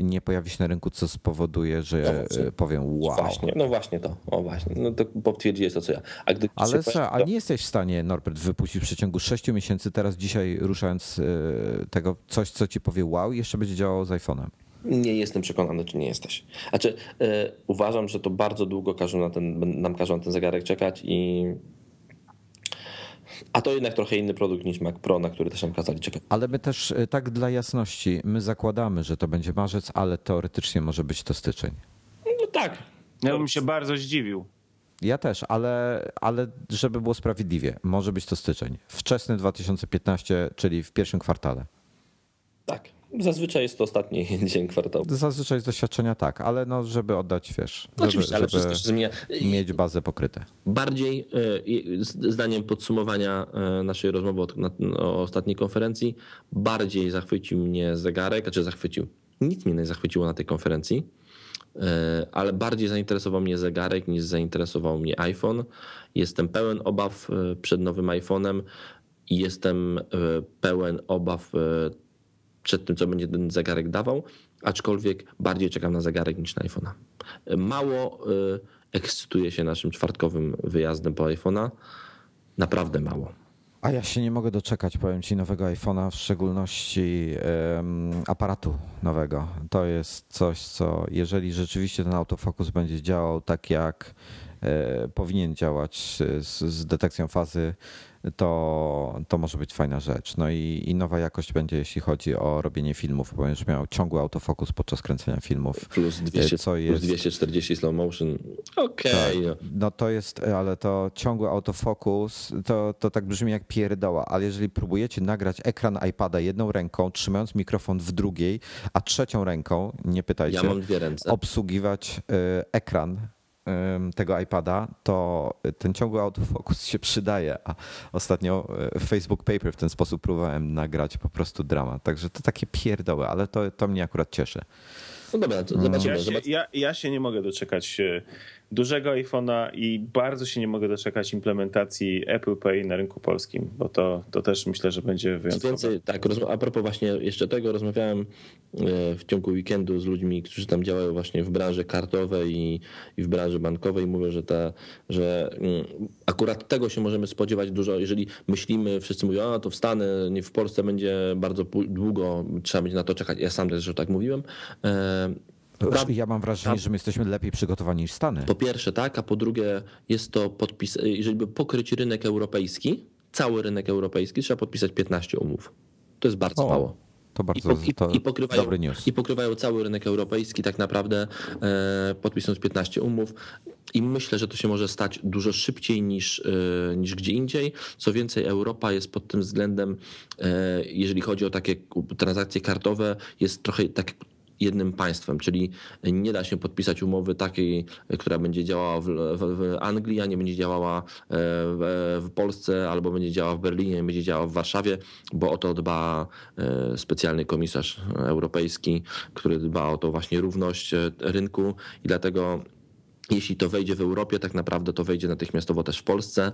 nie pojawi się na rynku, co spowoduje, że powiem wow. Właśnie. No to potwierdziłeś to, co ja. Ale nie jesteś w stanie, Norbert, wypuścić w przeciągu 6 miesięcy, teraz dzisiaj ruszając tego coś, co ci powie wow, jeszcze będzie działało z iPhone'em. Nie jestem przekonany, czy nie jesteś. Uważam, że to bardzo długo nam każą na ten zegarek czekać i a to jednak trochę inny produkt niż Mac Pro, na który też nam kazali czekać. Ale my też, tak dla jasności, my zakładamy, że to będzie marzec, ale teoretycznie może być to styczeń. No tak. Ja bym się bardzo zdziwił. Ja też, ale żeby było sprawiedliwie, może być to styczeń. Wczesny 2015, czyli w pierwszym kwartale. Tak. Zazwyczaj jest to ostatni dzień kwartału. Zazwyczaj z doświadczenia tak, ale no żeby oddać, wiesz, no żeby, ale żeby się zmienia. Mieć bazę pokryte. Bardziej zdaniem podsumowania naszej rozmowy o ostatniej konferencji, bardziej zachwycił mnie zegarek, znaczy zachwycił, nic mnie nie zachwyciło na tej konferencji, ale bardziej zainteresował mnie zegarek niż zainteresował mnie iPhone. Jestem pełen obaw przed nowym iPhone'em i jestem pełen obaw przed tym, co będzie ten zegarek dawał, aczkolwiek bardziej czekam na zegarek niż na iPhone'a. Mało ekscytuję się naszym czwartkowym wyjazdem po iPhone'a, naprawdę mało. A ja się nie mogę doczekać, powiem ci, nowego iPhone'a, w szczególności aparatu nowego. To jest coś, co jeżeli rzeczywiście ten autofokus będzie działał tak, jak powinien działać z detekcją fazy, to może być fajna rzecz. No i nowa jakość będzie, jeśli chodzi o robienie filmów, bo będziesz miał ciągły autofokus podczas kręcenia filmów. Plus 200, co jest, plus 240 slow motion. Okej. Okay. No to jest, ale to ciągły autofokus, to tak brzmi jak pierdoła, ale jeżeli próbujecie nagrać ekran iPada jedną ręką, trzymając mikrofon w drugiej, a trzecią ręką, nie pytajcie, ja mam dwie ręce, obsługiwać ekran tego iPada, to ten ciągły autofocus się przydaje, a ostatnio Facebook Paper w ten sposób próbowałem nagrać, po prostu dramat. Także to takie pierdoły, ale to mnie akurat cieszy. No dobra, to zobaczymy. Ja się nie mogę doczekać dużego iPhone'a i bardzo się nie mogę doczekać implementacji Apple Pay na rynku polskim, bo to też myślę, że będzie wyjątkowe. Co więcej, tak, a propos właśnie jeszcze tego, rozmawiałem w ciągu weekendu z ludźmi, którzy tam działają właśnie w branży kartowej i w branży bankowej. Mówią, że akurat tego się możemy spodziewać dużo, jeżeli myślimy, wszyscy mówią, a to wstanę, w Polsce będzie bardzo długo, trzeba będzie na to czekać. Ja sam też tak mówiłem. Ja mam wrażenie, że my jesteśmy lepiej przygotowani niż Stany. Po pierwsze tak, a po drugie jest to podpis, jeżeli by pokryć rynek europejski, cały rynek europejski, trzeba podpisać 15 umów. To jest bardzo mało. To bardzo dobry news. I pokrywają cały rynek europejski tak naprawdę, podpisując 15 umów. I myślę, że to się może stać dużo szybciej niż gdzie indziej. Co więcej, Europa jest pod tym względem, jeżeli chodzi o takie transakcje kartowe, jest trochę tak jednym państwem, czyli nie da się podpisać umowy takiej, która będzie działała w Anglii, a nie będzie działała w Polsce, albo będzie działała w Berlinie, nie będzie działała w Warszawie, bo o to dba specjalny komisarz europejski, który dba o to właśnie równość rynku i dlatego jeśli to wejdzie w Europie, tak naprawdę to wejdzie natychmiastowo też w Polsce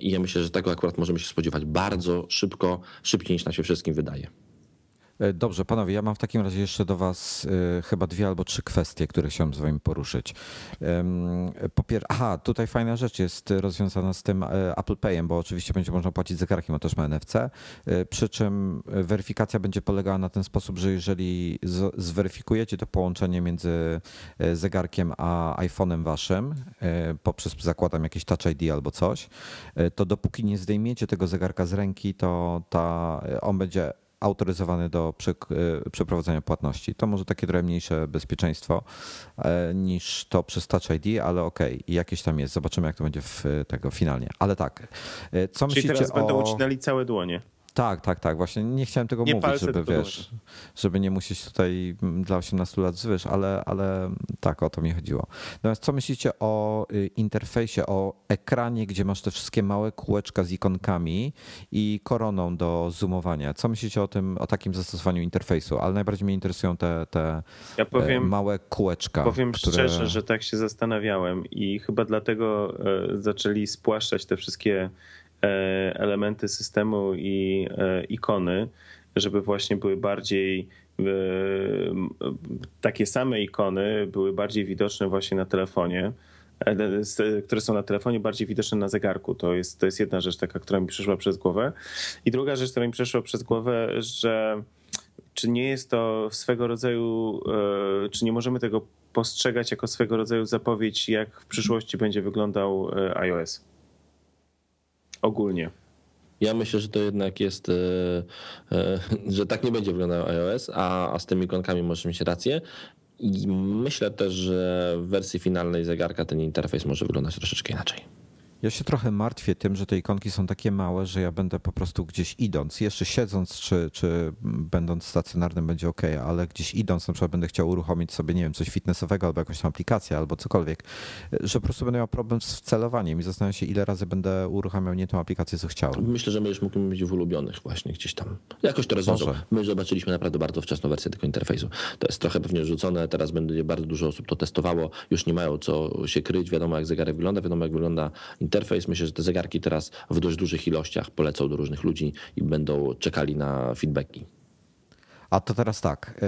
i ja myślę, że tego akurat możemy się spodziewać bardzo szybko, szybciej niż nam się wszystkim wydaje. Dobrze, panowie, ja mam w takim razie jeszcze do was chyba 2 albo 3 kwestie, które chciałem z wami poruszyć. Tutaj fajna rzecz jest rozwiązana z tym Apple Payem, bo oczywiście będzie można płacić zegarkiem, on też ma NFC, przy czym weryfikacja będzie polegała na ten sposób, że jeżeli zweryfikujecie to połączenie między zegarkiem a iPhone'em waszym, poprzez, zakładam, jakieś Touch ID albo coś, to dopóki nie zdejmiecie tego zegarka z ręki, to on będzie autoryzowany do przeprowadzania płatności. To może takie trochę mniejsze bezpieczeństwo niż to przez Touch ID, ale okej, jakieś tam jest. Zobaczymy, jak to będzie finalnie. Ale tak, co myślicie? Czyli teraz będą ucinali całe dłonie. Tak, właśnie nie chciałem tego mówić, żeby nie musieć tutaj dla 18 lat zwyż, ale tak, o to mi chodziło. Natomiast co myślicie o interfejsie, o ekranie, gdzie masz te wszystkie małe kółeczka z ikonkami i koroną do zoomowania? Co myślicie o takim zastosowaniu interfejsu? Ale najbardziej mnie interesują te małe kółeczka. Powiem szczerze, że tak się zastanawiałem i chyba dlatego zaczęli spłaszczać te wszystkie elementy systemu i ikony, żeby właśnie były bardziej, takie same ikony były bardziej widoczne właśnie na telefonie, które są na telefonie, bardziej widoczne na zegarku. To jest jedna rzecz taka, która mi przeszła przez głowę. I druga rzecz, która mi przeszła przez głowę, że czy nie jest to swego rodzaju, czy nie możemy tego postrzegać jako swego rodzaju zapowiedź, jak w przyszłości będzie wyglądał iOS? Ogólnie. Ja myślę, że to jednak jest, że tak nie będzie wyglądał iOS, a z tymi ikonkami może mieć rację. I myślę też, że w wersji finalnej zegarka ten interfejs może wyglądać troszeczkę inaczej. Ja się trochę martwię tym, że te ikonki są takie małe, że ja będę po prostu gdzieś idąc, jeszcze siedząc czy będąc stacjonarnym będzie ok, ale gdzieś idąc na przykład będę chciał uruchomić sobie, nie wiem, coś fitnessowego albo jakąś tam aplikację albo cokolwiek, że po prostu będę miał problem z wcelowaniem i zastanawiam się, ile razy będę uruchamiał nie tą aplikację, co chciałem. Myślę, że my już mógłbym być w ulubionych właśnie gdzieś tam. Jakoś to rozwiążą. My zobaczyliśmy naprawdę bardzo wczesną wersję tego interfejsu. To jest trochę pewnie rzucone, teraz będzie bardzo dużo osób to testowało, już nie mają co się kryć, wiadomo jak zegarek wygląda, wiadomo jak wygląda interfejs. Myślę, że te zegarki teraz w dość dużych ilościach polecą do różnych ludzi i będą czekali na feedbacki. A to teraz tak.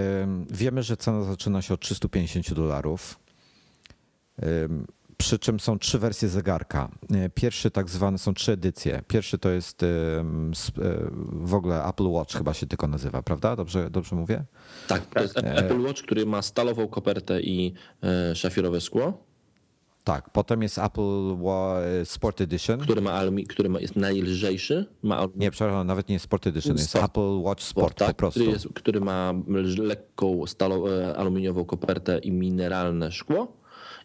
Wiemy, że cena zaczyna się od $350. Przy czym są trzy wersje zegarka. Pierwszy tak zwany, są trzy edycje. Pierwszy to jest w ogóle Apple Watch chyba się tylko nazywa, prawda? Dobrze mówię? Tak, to jest Apple Watch, który ma stalową kopertę i szafirowe skło. Tak, potem jest Apple Sport Edition. Który ma, jest najlżejszy. Nie, przepraszam, nawet nie Sport Edition, jest Apple Watch Sport tak, po prostu. Który ma lekką aluminiową kopertę i mineralne szkło.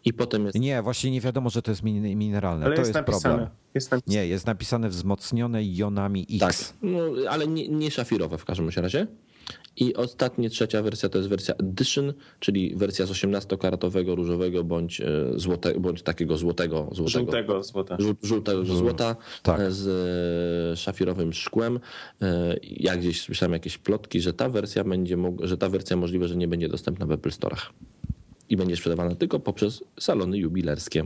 I potem jest... Nie, właśnie nie wiadomo, że to jest mineralne. Ale to jest napisane. Problem. Nie, jest napisane wzmocnione jonami X. Tak, no, ale nie szafirowe w każdym razie. I ostatnia, trzecia wersja to jest wersja Edition, czyli wersja z 18-karatowego różowego bądź takiego żółtego złota tak. Z szafirowym szkłem. Ja gdzieś słyszałem jakieś plotki, że ta wersja możliwe, że nie będzie dostępna w Apple Store'ach i będzie sprzedawana tylko poprzez salony jubilerskie.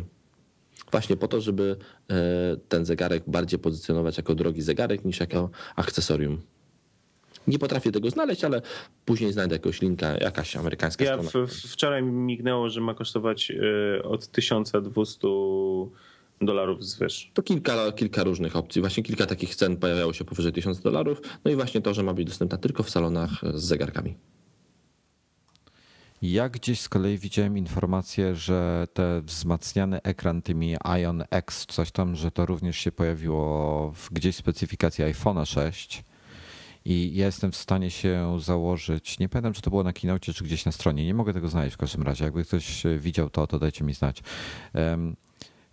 Właśnie po to, żeby ten zegarek bardziej pozycjonować jako drogi zegarek niż jako akcesorium. Nie potrafię tego znaleźć, ale później znajdę jakąś linka, jakaś amerykańska strona. Wczoraj mignęło, że ma kosztować od $1200 wzwyż. To kilka różnych opcji. Właśnie kilka takich cen pojawiało się powyżej $1000. No i właśnie to, że ma być dostępna tylko w salonach z zegarkami. Ja gdzieś z kolei widziałem informację, że te wzmacniany ekran tymi Ion X, coś tam, że to również się pojawiło gdzieś w specyfikacji iPhone'a 6. I ja jestem w stanie się założyć, nie pamiętam, czy to było na keynote, czy gdzieś na stronie, nie mogę tego znaleźć w każdym razie, jakby ktoś widział to dajcie mi znać.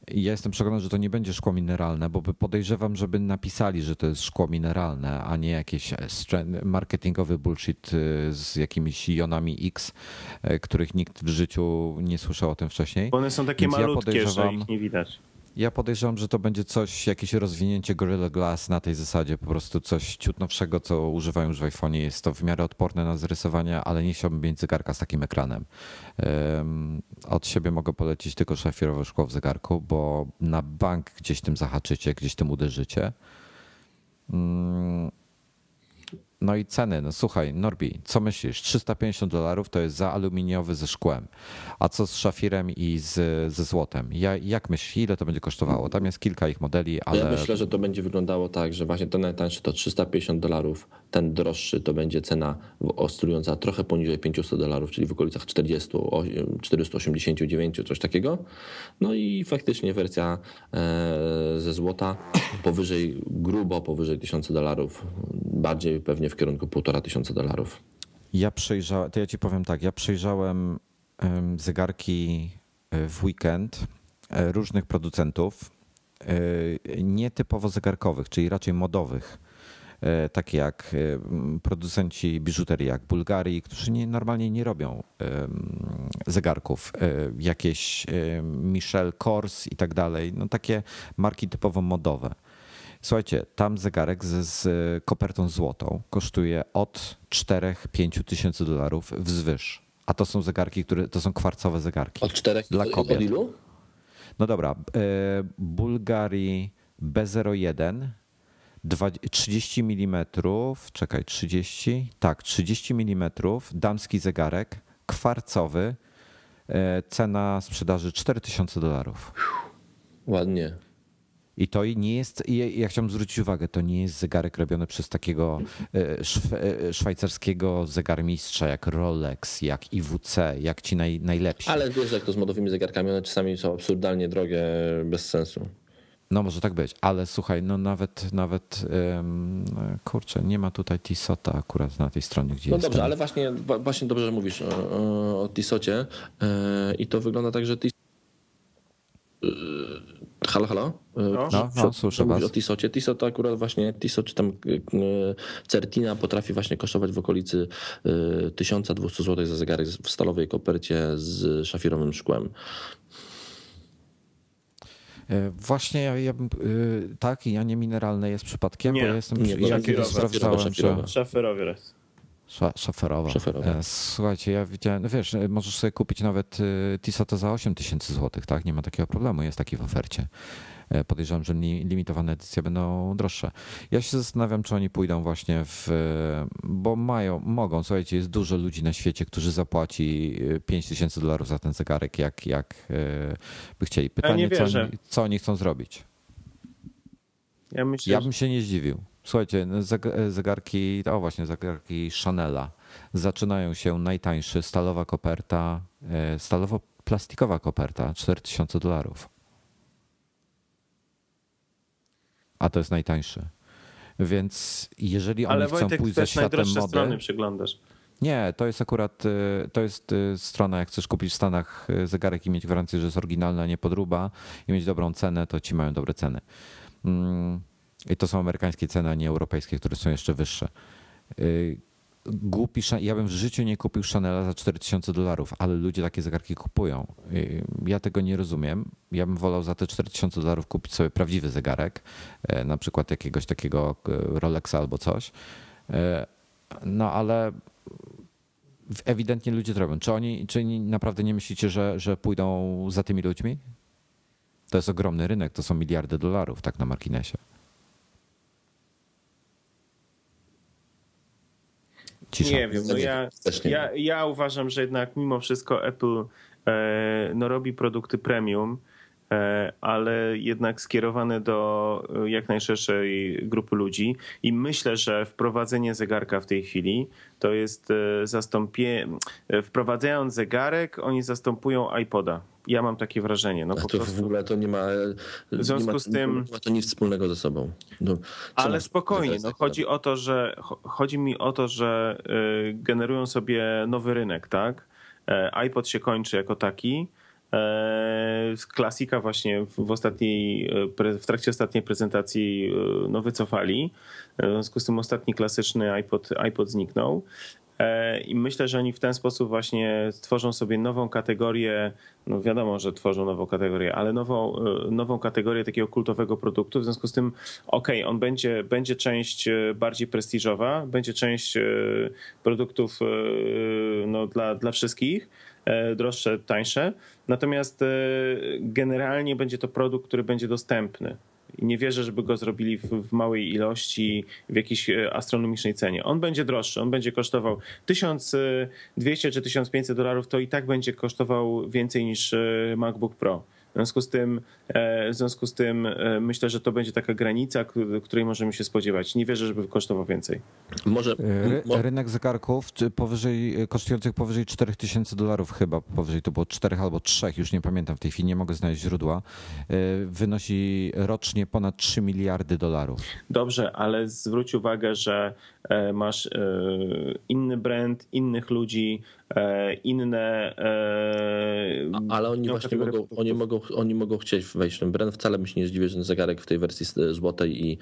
Ja jestem przekonany, że to nie będzie szkło mineralne, bo podejrzewam, żeby napisali, że to jest szkło mineralne, a nie jakiś marketingowy bullshit z jakimiś jonami X, których nikt w życiu nie słyszał o tym wcześniej. Bo one są takie malutkie, że ich nie widać. Ja podejrzewam, że to będzie coś, jakieś rozwinięcie Gorilla Glass na tej zasadzie, po prostu coś ciut nowszego, co używają już w iPhone'ie. Jest to w miarę odporne na zrysowania, ale nie chciałbym mieć zegarka z takim ekranem. Od siebie mogę polecić tylko szafirowe szkło w zegarku, bo na bank gdzieś tym zahaczycie, gdzieś tym uderzycie. No i ceny, no słuchaj Norbi, co myślisz? $350 to jest za aluminiowy ze szkłem, a co z szafirem i ze złotem? Jak myślisz, ile to będzie kosztowało? Tam jest kilka ich modeli, ale... Ja myślę, że to będzie wyglądało tak, że właśnie ten najtańszy to $350, ten droższy to będzie cena oscylująca trochę poniżej $500, czyli w okolicach 40, 489, coś takiego. No i faktycznie wersja ze złota grubo powyżej $1000, bardziej pewnie w kierunku $1500. To ja ci powiem tak, ja przejrzałem zegarki w weekend różnych producentów, nietypowo zegarkowych, czyli raczej modowych, takie jak producenci biżuterii, jak Bulgari, którzy normalnie nie robią zegarków, jakieś Michel Kors i tak dalej, no takie marki typowo modowe. Słuchajcie, tam zegarek z kopertą złotą kosztuje od $4-5 tysięcy wzwyż. A to są zegarki, to są kwarcowe zegarki. Od 4 dla kobiet. Od ilu? No dobra, Bulgari B01 30 mm, damski zegarek kwarcowy, cena sprzedaży $4000. Ładnie. I to nie jest, ja chciałbym zwrócić uwagę, to nie jest zegarek robiony przez takiego szwajcarskiego zegarmistrza jak Rolex, jak IWC, jak ci najlepsi. Ale wiesz, jak to z modowymi zegarkami, one czasami są absurdalnie drogie, bez sensu. No może tak być, ale słuchaj, no nawet kurczę, nie ma tutaj Tissota akurat na tej stronie, gdzie no jest. No dobrze, ten... ale właśnie dobrze, że mówisz o Tissocie i to wygląda tak, że Halo? No, słyszę was. O Tissocie. Tissot akurat właśnie, Tissot czy tam Certina potrafi właśnie kosztować w okolicy 1200 zł za zegarek w stalowej kopercie z szafirowym szkłem. Właśnie ja nie mineralne jest przypadkiem, nie, bo ja jestem... Szafirowe. Szaferowa. Słuchajcie, ja widziałem, no wiesz, możesz sobie kupić nawet Tissota za 8 000 zł, tak? Nie ma takiego problemu, jest taki w ofercie. Podejrzewam, że limitowane edycje będą droższe. Ja się zastanawiam, czy oni pójdą właśnie bo mogą, słuchajcie, jest dużo ludzi na świecie, którzy zapłaci $5000 za ten zegarek, jak by chcieli. Pytanie, co oni chcą zrobić? Ja bym się nie zdziwił. Słuchajcie, zegarki Chanela zaczynają się najtańszy, stalowo-plastikowa koperta, $4000. A to jest najtańszy. Więc jeżeli oni chcą pójść za światem mody... Nie, to jest akurat, strona, jak chcesz kupić w Stanach zegarek i mieć gwarancję, że jest oryginalna, nie podróba i mieć dobrą cenę, to ci mają dobre ceny. I to są amerykańskie ceny, a nie europejskie, które są jeszcze wyższe. Ja bym w życiu nie kupił Chanela za $4000, ale ludzie takie zegarki kupują. Ja tego nie rozumiem. Ja bym wolał za te $4000 kupić sobie prawdziwy zegarek, na przykład jakiegoś takiego Rolexa albo coś. No ale ewidentnie ludzie to robią. Czy naprawdę nie myślicie, że pójdą za tymi ludźmi? To jest ogromny rynek, to są miliardy dolarów tak na marginesie. Cisza. Nie wiem, no ja uważam, że jednak mimo wszystko Apple robi produkty premium, ale jednak skierowane do jak najszerszej grupy ludzi i myślę, że wprowadzenie zegarka w tej chwili to jest wprowadzając zegarek, oni zastępują iPoda. Ja mam takie wrażenie. No, w ogóle to nie ma. W związku z tym nie ma to nic wspólnego ze sobą. No, ale spokojnie. No, chodzi mi o to, że generują sobie nowy rynek, tak? iPod się kończy jako taki. Klasika właśnie w trakcie ostatniej prezentacji wycofali. W związku z tym ostatni klasyczny iPod zniknął. I myślę, że oni w ten sposób właśnie tworzą sobie nową kategorię, no wiadomo, że tworzą nową kategorię, ale nową kategorię takiego kultowego produktu. W związku z tym, okej, on będzie część bardziej prestiżowa, będzie część produktów dla wszystkich, droższe, tańsze. Natomiast generalnie będzie to produkt, który będzie dostępny. Nie wierzę, żeby go zrobili w małej ilości, w jakiejś astronomicznej cenie. On będzie droższy, on będzie kosztował $1200 czy $1500, to i tak będzie kosztował więcej niż MacBook Pro. W związku z tym myślę, że to będzie taka granica, której możemy się spodziewać. Nie wierzę, żeby kosztował więcej. Może rynek zegarków kosztujących powyżej $4000 chyba, powyżej to było 4 albo 3, już nie pamiętam w tej chwili, nie mogę znaleźć źródła, wynosi rocznie ponad $3 miliardy. Dobrze, ale zwróć uwagę, że masz inny brand, innych ludzi, inne... Ale oni właśnie mogą chcieć wejść w ten brand. Wcale mi się nie zdziwię, że ten zegarek w tej wersji złotej i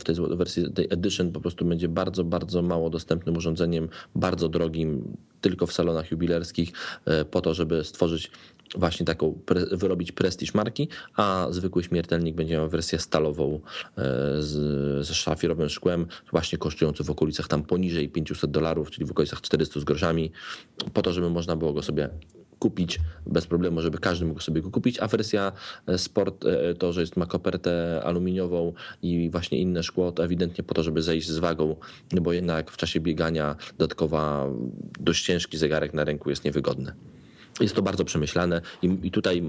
w tej wersji tej edition po prostu będzie bardzo, bardzo mało dostępnym urządzeniem, bardzo drogim, tylko w salonach jubilerskich, po to, żeby stworzyć właśnie taką, wyrobić prestiż marki, a zwykły śmiertelnik będzie miał wersję stalową ze szafirowym szkłem, właśnie kosztującą w okolicach tam poniżej $500, czyli w okolicach 400 z groszami, po to, żeby można było go sobie kupić bez problemu, żeby każdy mógł sobie go kupić, a wersja Sport to, że ma kopertę aluminiową i właśnie inne szkło, to ewidentnie po to, żeby zejść z wagą, bo jednak w czasie biegania dodatkowa dość ciężki zegarek na ręku jest niewygodny. Jest to bardzo przemyślane i tutaj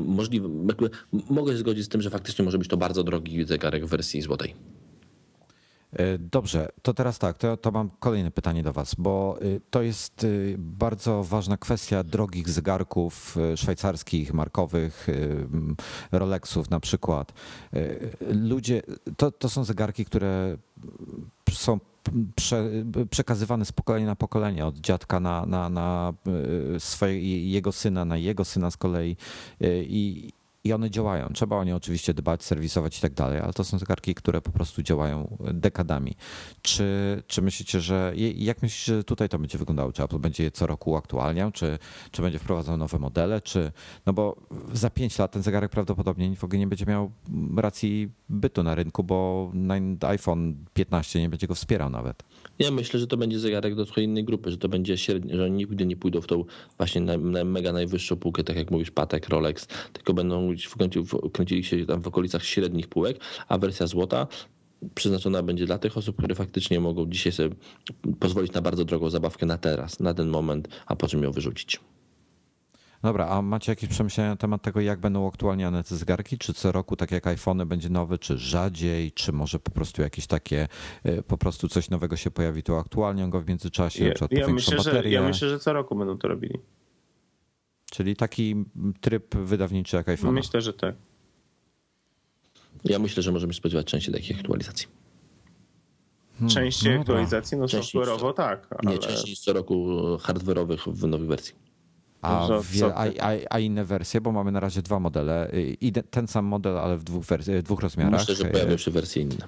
mogę się zgodzić z tym, że faktycznie może być to bardzo drogi zegarek w wersji złotej. Dobrze, to teraz tak, to mam kolejne pytanie do was, bo to jest bardzo ważna kwestia drogich zegarków szwajcarskich, markowych, Rolexów na przykład. Ludzie, to są zegarki, które są przekazywane z pokolenia na pokolenie, od dziadka na jego syna, na jego syna z kolei i one działają. Trzeba o nie oczywiście dbać, serwisować i tak dalej, ale to są zegarki, które po prostu działają dekadami. Czy myślicie, że jak myślicie, że tutaj to będzie wyglądało? Czy Apple będzie je co roku uaktualniał? Czy będzie wprowadzał nowe modele? No bo za 5 lat ten zegarek prawdopodobnie w ogóle nie będzie miał racji bytu na rynku, bo iPhone 15 nie będzie go wspierał nawet. Ja myślę, że to będzie zegarek do twojej innej grupy, że to będzie średnio, że oni nigdy nie pójdą w tą właśnie mega najwyższą półkę, tak jak mówisz, Patek, Rolex, tylko będą kręcili się tam w okolicach średnich półek, a wersja złota przeznaczona będzie dla tych osób, które faktycznie mogą dzisiaj sobie pozwolić na bardzo drogą zabawkę na teraz, na ten moment, a po czym ją wyrzucić. Dobra, a macie jakieś przemyślenia na temat tego, jak będą aktualniane te zegarki? Czy co roku, tak jak iPhone, będzie nowy, czy rzadziej, czy może po prostu jakieś takie, po prostu coś nowego się pojawi, to aktualnią go w międzyczasie? Ja myślę, że co roku będą to robili. Czyli taki tryb wydawniczy jak iPhone. Myślę, że tak. Ja myślę, że możemy spodziewać częściej takich aktualizacji. Częściej aktualizacji? No software'owo tak. Ale... Nie, częściej co roku hardware'owych w nowej wersji. A inne wersje, bo mamy na razie dwa modele. Ten sam model, ale w dwóch rozmiarach. Myślę, że pojawią się wersje inne.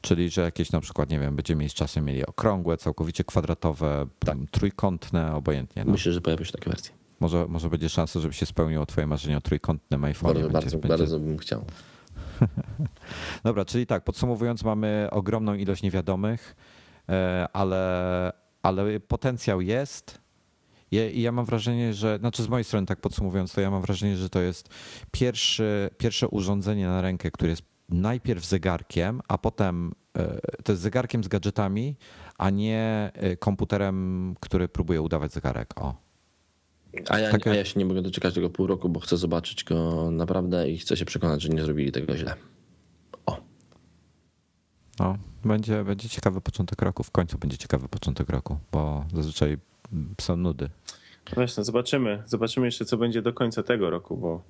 Czyli, że jakieś na przykład, nie wiem, będziemy z czasem mieli okrągłe, całkowicie kwadratowe, tak, trójkątne, obojętnie. No. Myślę, że pojawią się takie wersje. Może będzie szansa, żeby się spełniło twoje marzenie o trójkątnym iPhone. Bardzo bym chciał. Dobra, czyli tak, podsumowując, mamy ogromną ilość niewiadomych, ale potencjał jest. Ja mam wrażenie, że, znaczy z mojej strony tak podsumowując, to ja mam wrażenie, że to jest pierwsze urządzenie na rękę, które jest najpierw zegarkiem, a potem to jest zegarkiem z gadżetami, a nie komputerem, który próbuje udawać zegarek. O. Ja się nie mogę doczekać tego pół roku, bo chcę zobaczyć go naprawdę i chcę się przekonać, że nie zrobili tego źle. O. No, będzie ciekawy początek roku, w końcu będzie ciekawy początek roku, bo zazwyczaj są nudy. Właśnie, zobaczymy jeszcze, co będzie do końca tego roku, bo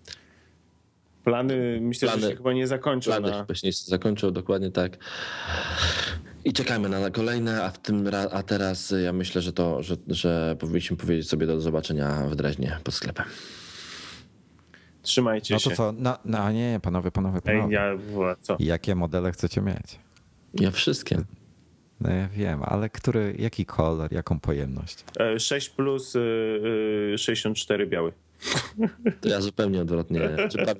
plany, myślę, że się chyba nie zakończą. Właśnie się zakończą, dokładnie tak. I czekamy na kolejne, a teraz ja myślę, że powinniśmy powiedzieć sobie do zobaczenia w Dreźnie pod sklepem. Trzymajcie się. No to co? Nie, panowie. Jakie modele chcecie mieć? Ja wszystkie. No ja wiem, ale jaki kolor, jaką pojemność? 6+64 biały. To ja zupełnie odwrotnie,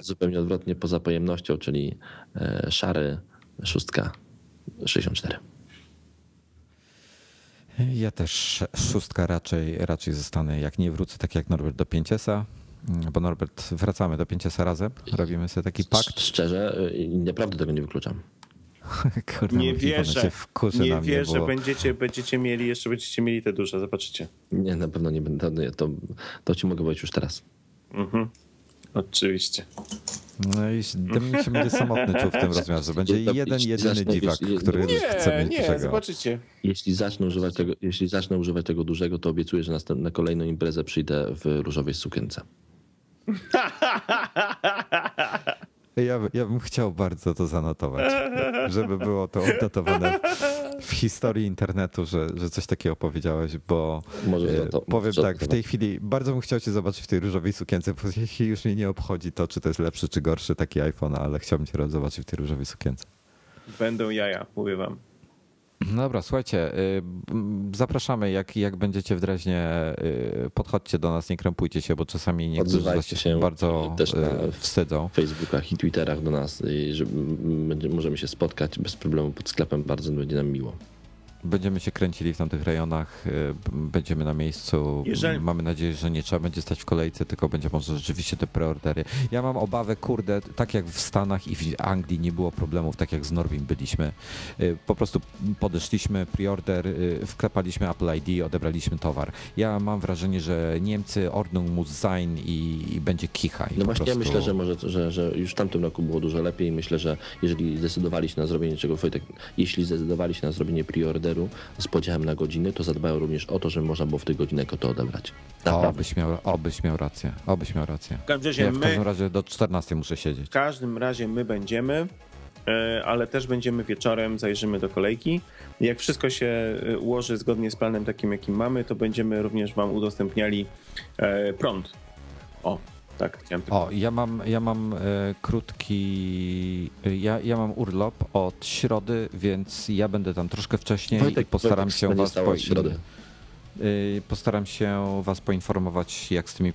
zupełnie odwrotnie poza pojemnością, czyli szary, 6+64. Ja też 6 raczej zostanę, jak nie wrócę, tak jak Norbert do 5S-a. Bo Norbert, wracamy do 5S-a razem, robimy sobie taki pakt. Szczerze, naprawdę tego nie wykluczam. Kurde, nie wierzę, bo... będziecie mieli te duże, zobaczycie. Nie, na pewno nie będę, to ci mogę powiedzieć już teraz. Mhm. Oczywiście. No i Dominik się będzie samotny czuł w tym rozmiarze. Będzie jedyny dziwak, który chce mieć dużego. Zobaczycie. Jeśli zacznę używać tego dużego, to obiecuję, że na kolejną imprezę przyjdę w różowej sukience. Ja bym chciał bardzo to zanotować, żeby było to odnotowane w historii internetu, że coś takiego powiedziałeś, bo powiem tak, w tej chwili bardzo bym chciał cię zobaczyć w tej różowej sukience, bo już mnie nie obchodzi to, czy to jest lepszy, czy gorszy taki iPhone, ale chciałbym cię zobaczyć w tej różowej sukience. Będą jaja, mówię wam. Dobra, słuchajcie, zapraszamy, jak będziecie w Dreźnie, podchodźcie do nas, nie krępujcie się, bo czasami niektórzy się bardzo też wstydzą. W Facebookach i Twitterach do nas, że możemy się spotkać bez problemu pod sklepem, bardzo będzie nam miło. Będziemy się kręcili w tamtych rejonach, będziemy na miejscu. Jeżeli... Mamy nadzieję, że nie trzeba będzie stać w kolejce, tylko będzie można rzeczywiście te preordery. Ja mam obawę, kurde, tak jak w Stanach i w Anglii nie było problemów, tak jak z Norbim byliśmy. Po prostu podeszliśmy, preorder, wklepaliśmy Apple ID, odebraliśmy towar. Ja mam wrażenie, że Niemcy ordnung muss sein i będzie kicha. I no właśnie prostu... ja myślę, że może, że już w tamtym roku było dużo lepiej. Myślę, że jeżeli zdecydowali się na zrobienie czegoś, Wojtek, jeśli zdecydowali się na zrobienie preorderu z podziałem na godziny, to zadbają również o to, żeby można było w tych godzinach to odebrać. Obyś miał rację. W każdym razie do 14 muszę siedzieć. W każdym razie my będziemy, ale też będziemy wieczorem, zajrzymy do kolejki. Jak wszystko się ułoży zgodnie z planem takim, jakim mamy, to będziemy również wam udostępniali prąd. O, tak, chciałem tylko... O, ja mam krótki... Ja mam urlop od środy, więc ja będę tam troszkę wcześniej i postaram się was... Postaram się was poinformować, jak z tymi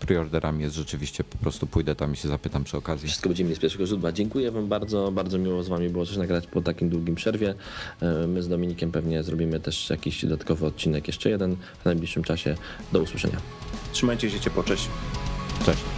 preorderami jest rzeczywiście. Po prostu pójdę tam i się zapytam przy okazji. Wszystko będziemy mieli z pierwszego źródła. Dziękuję wam bardzo, bardzo miło z wami było coś nagrać po takim długim przerwie. My z Dominikiem pewnie zrobimy też jakiś dodatkowy odcinek, jeszcze jeden w najbliższym czasie. Do usłyszenia. Trzymajcie się ciepło, cześć. Cześć.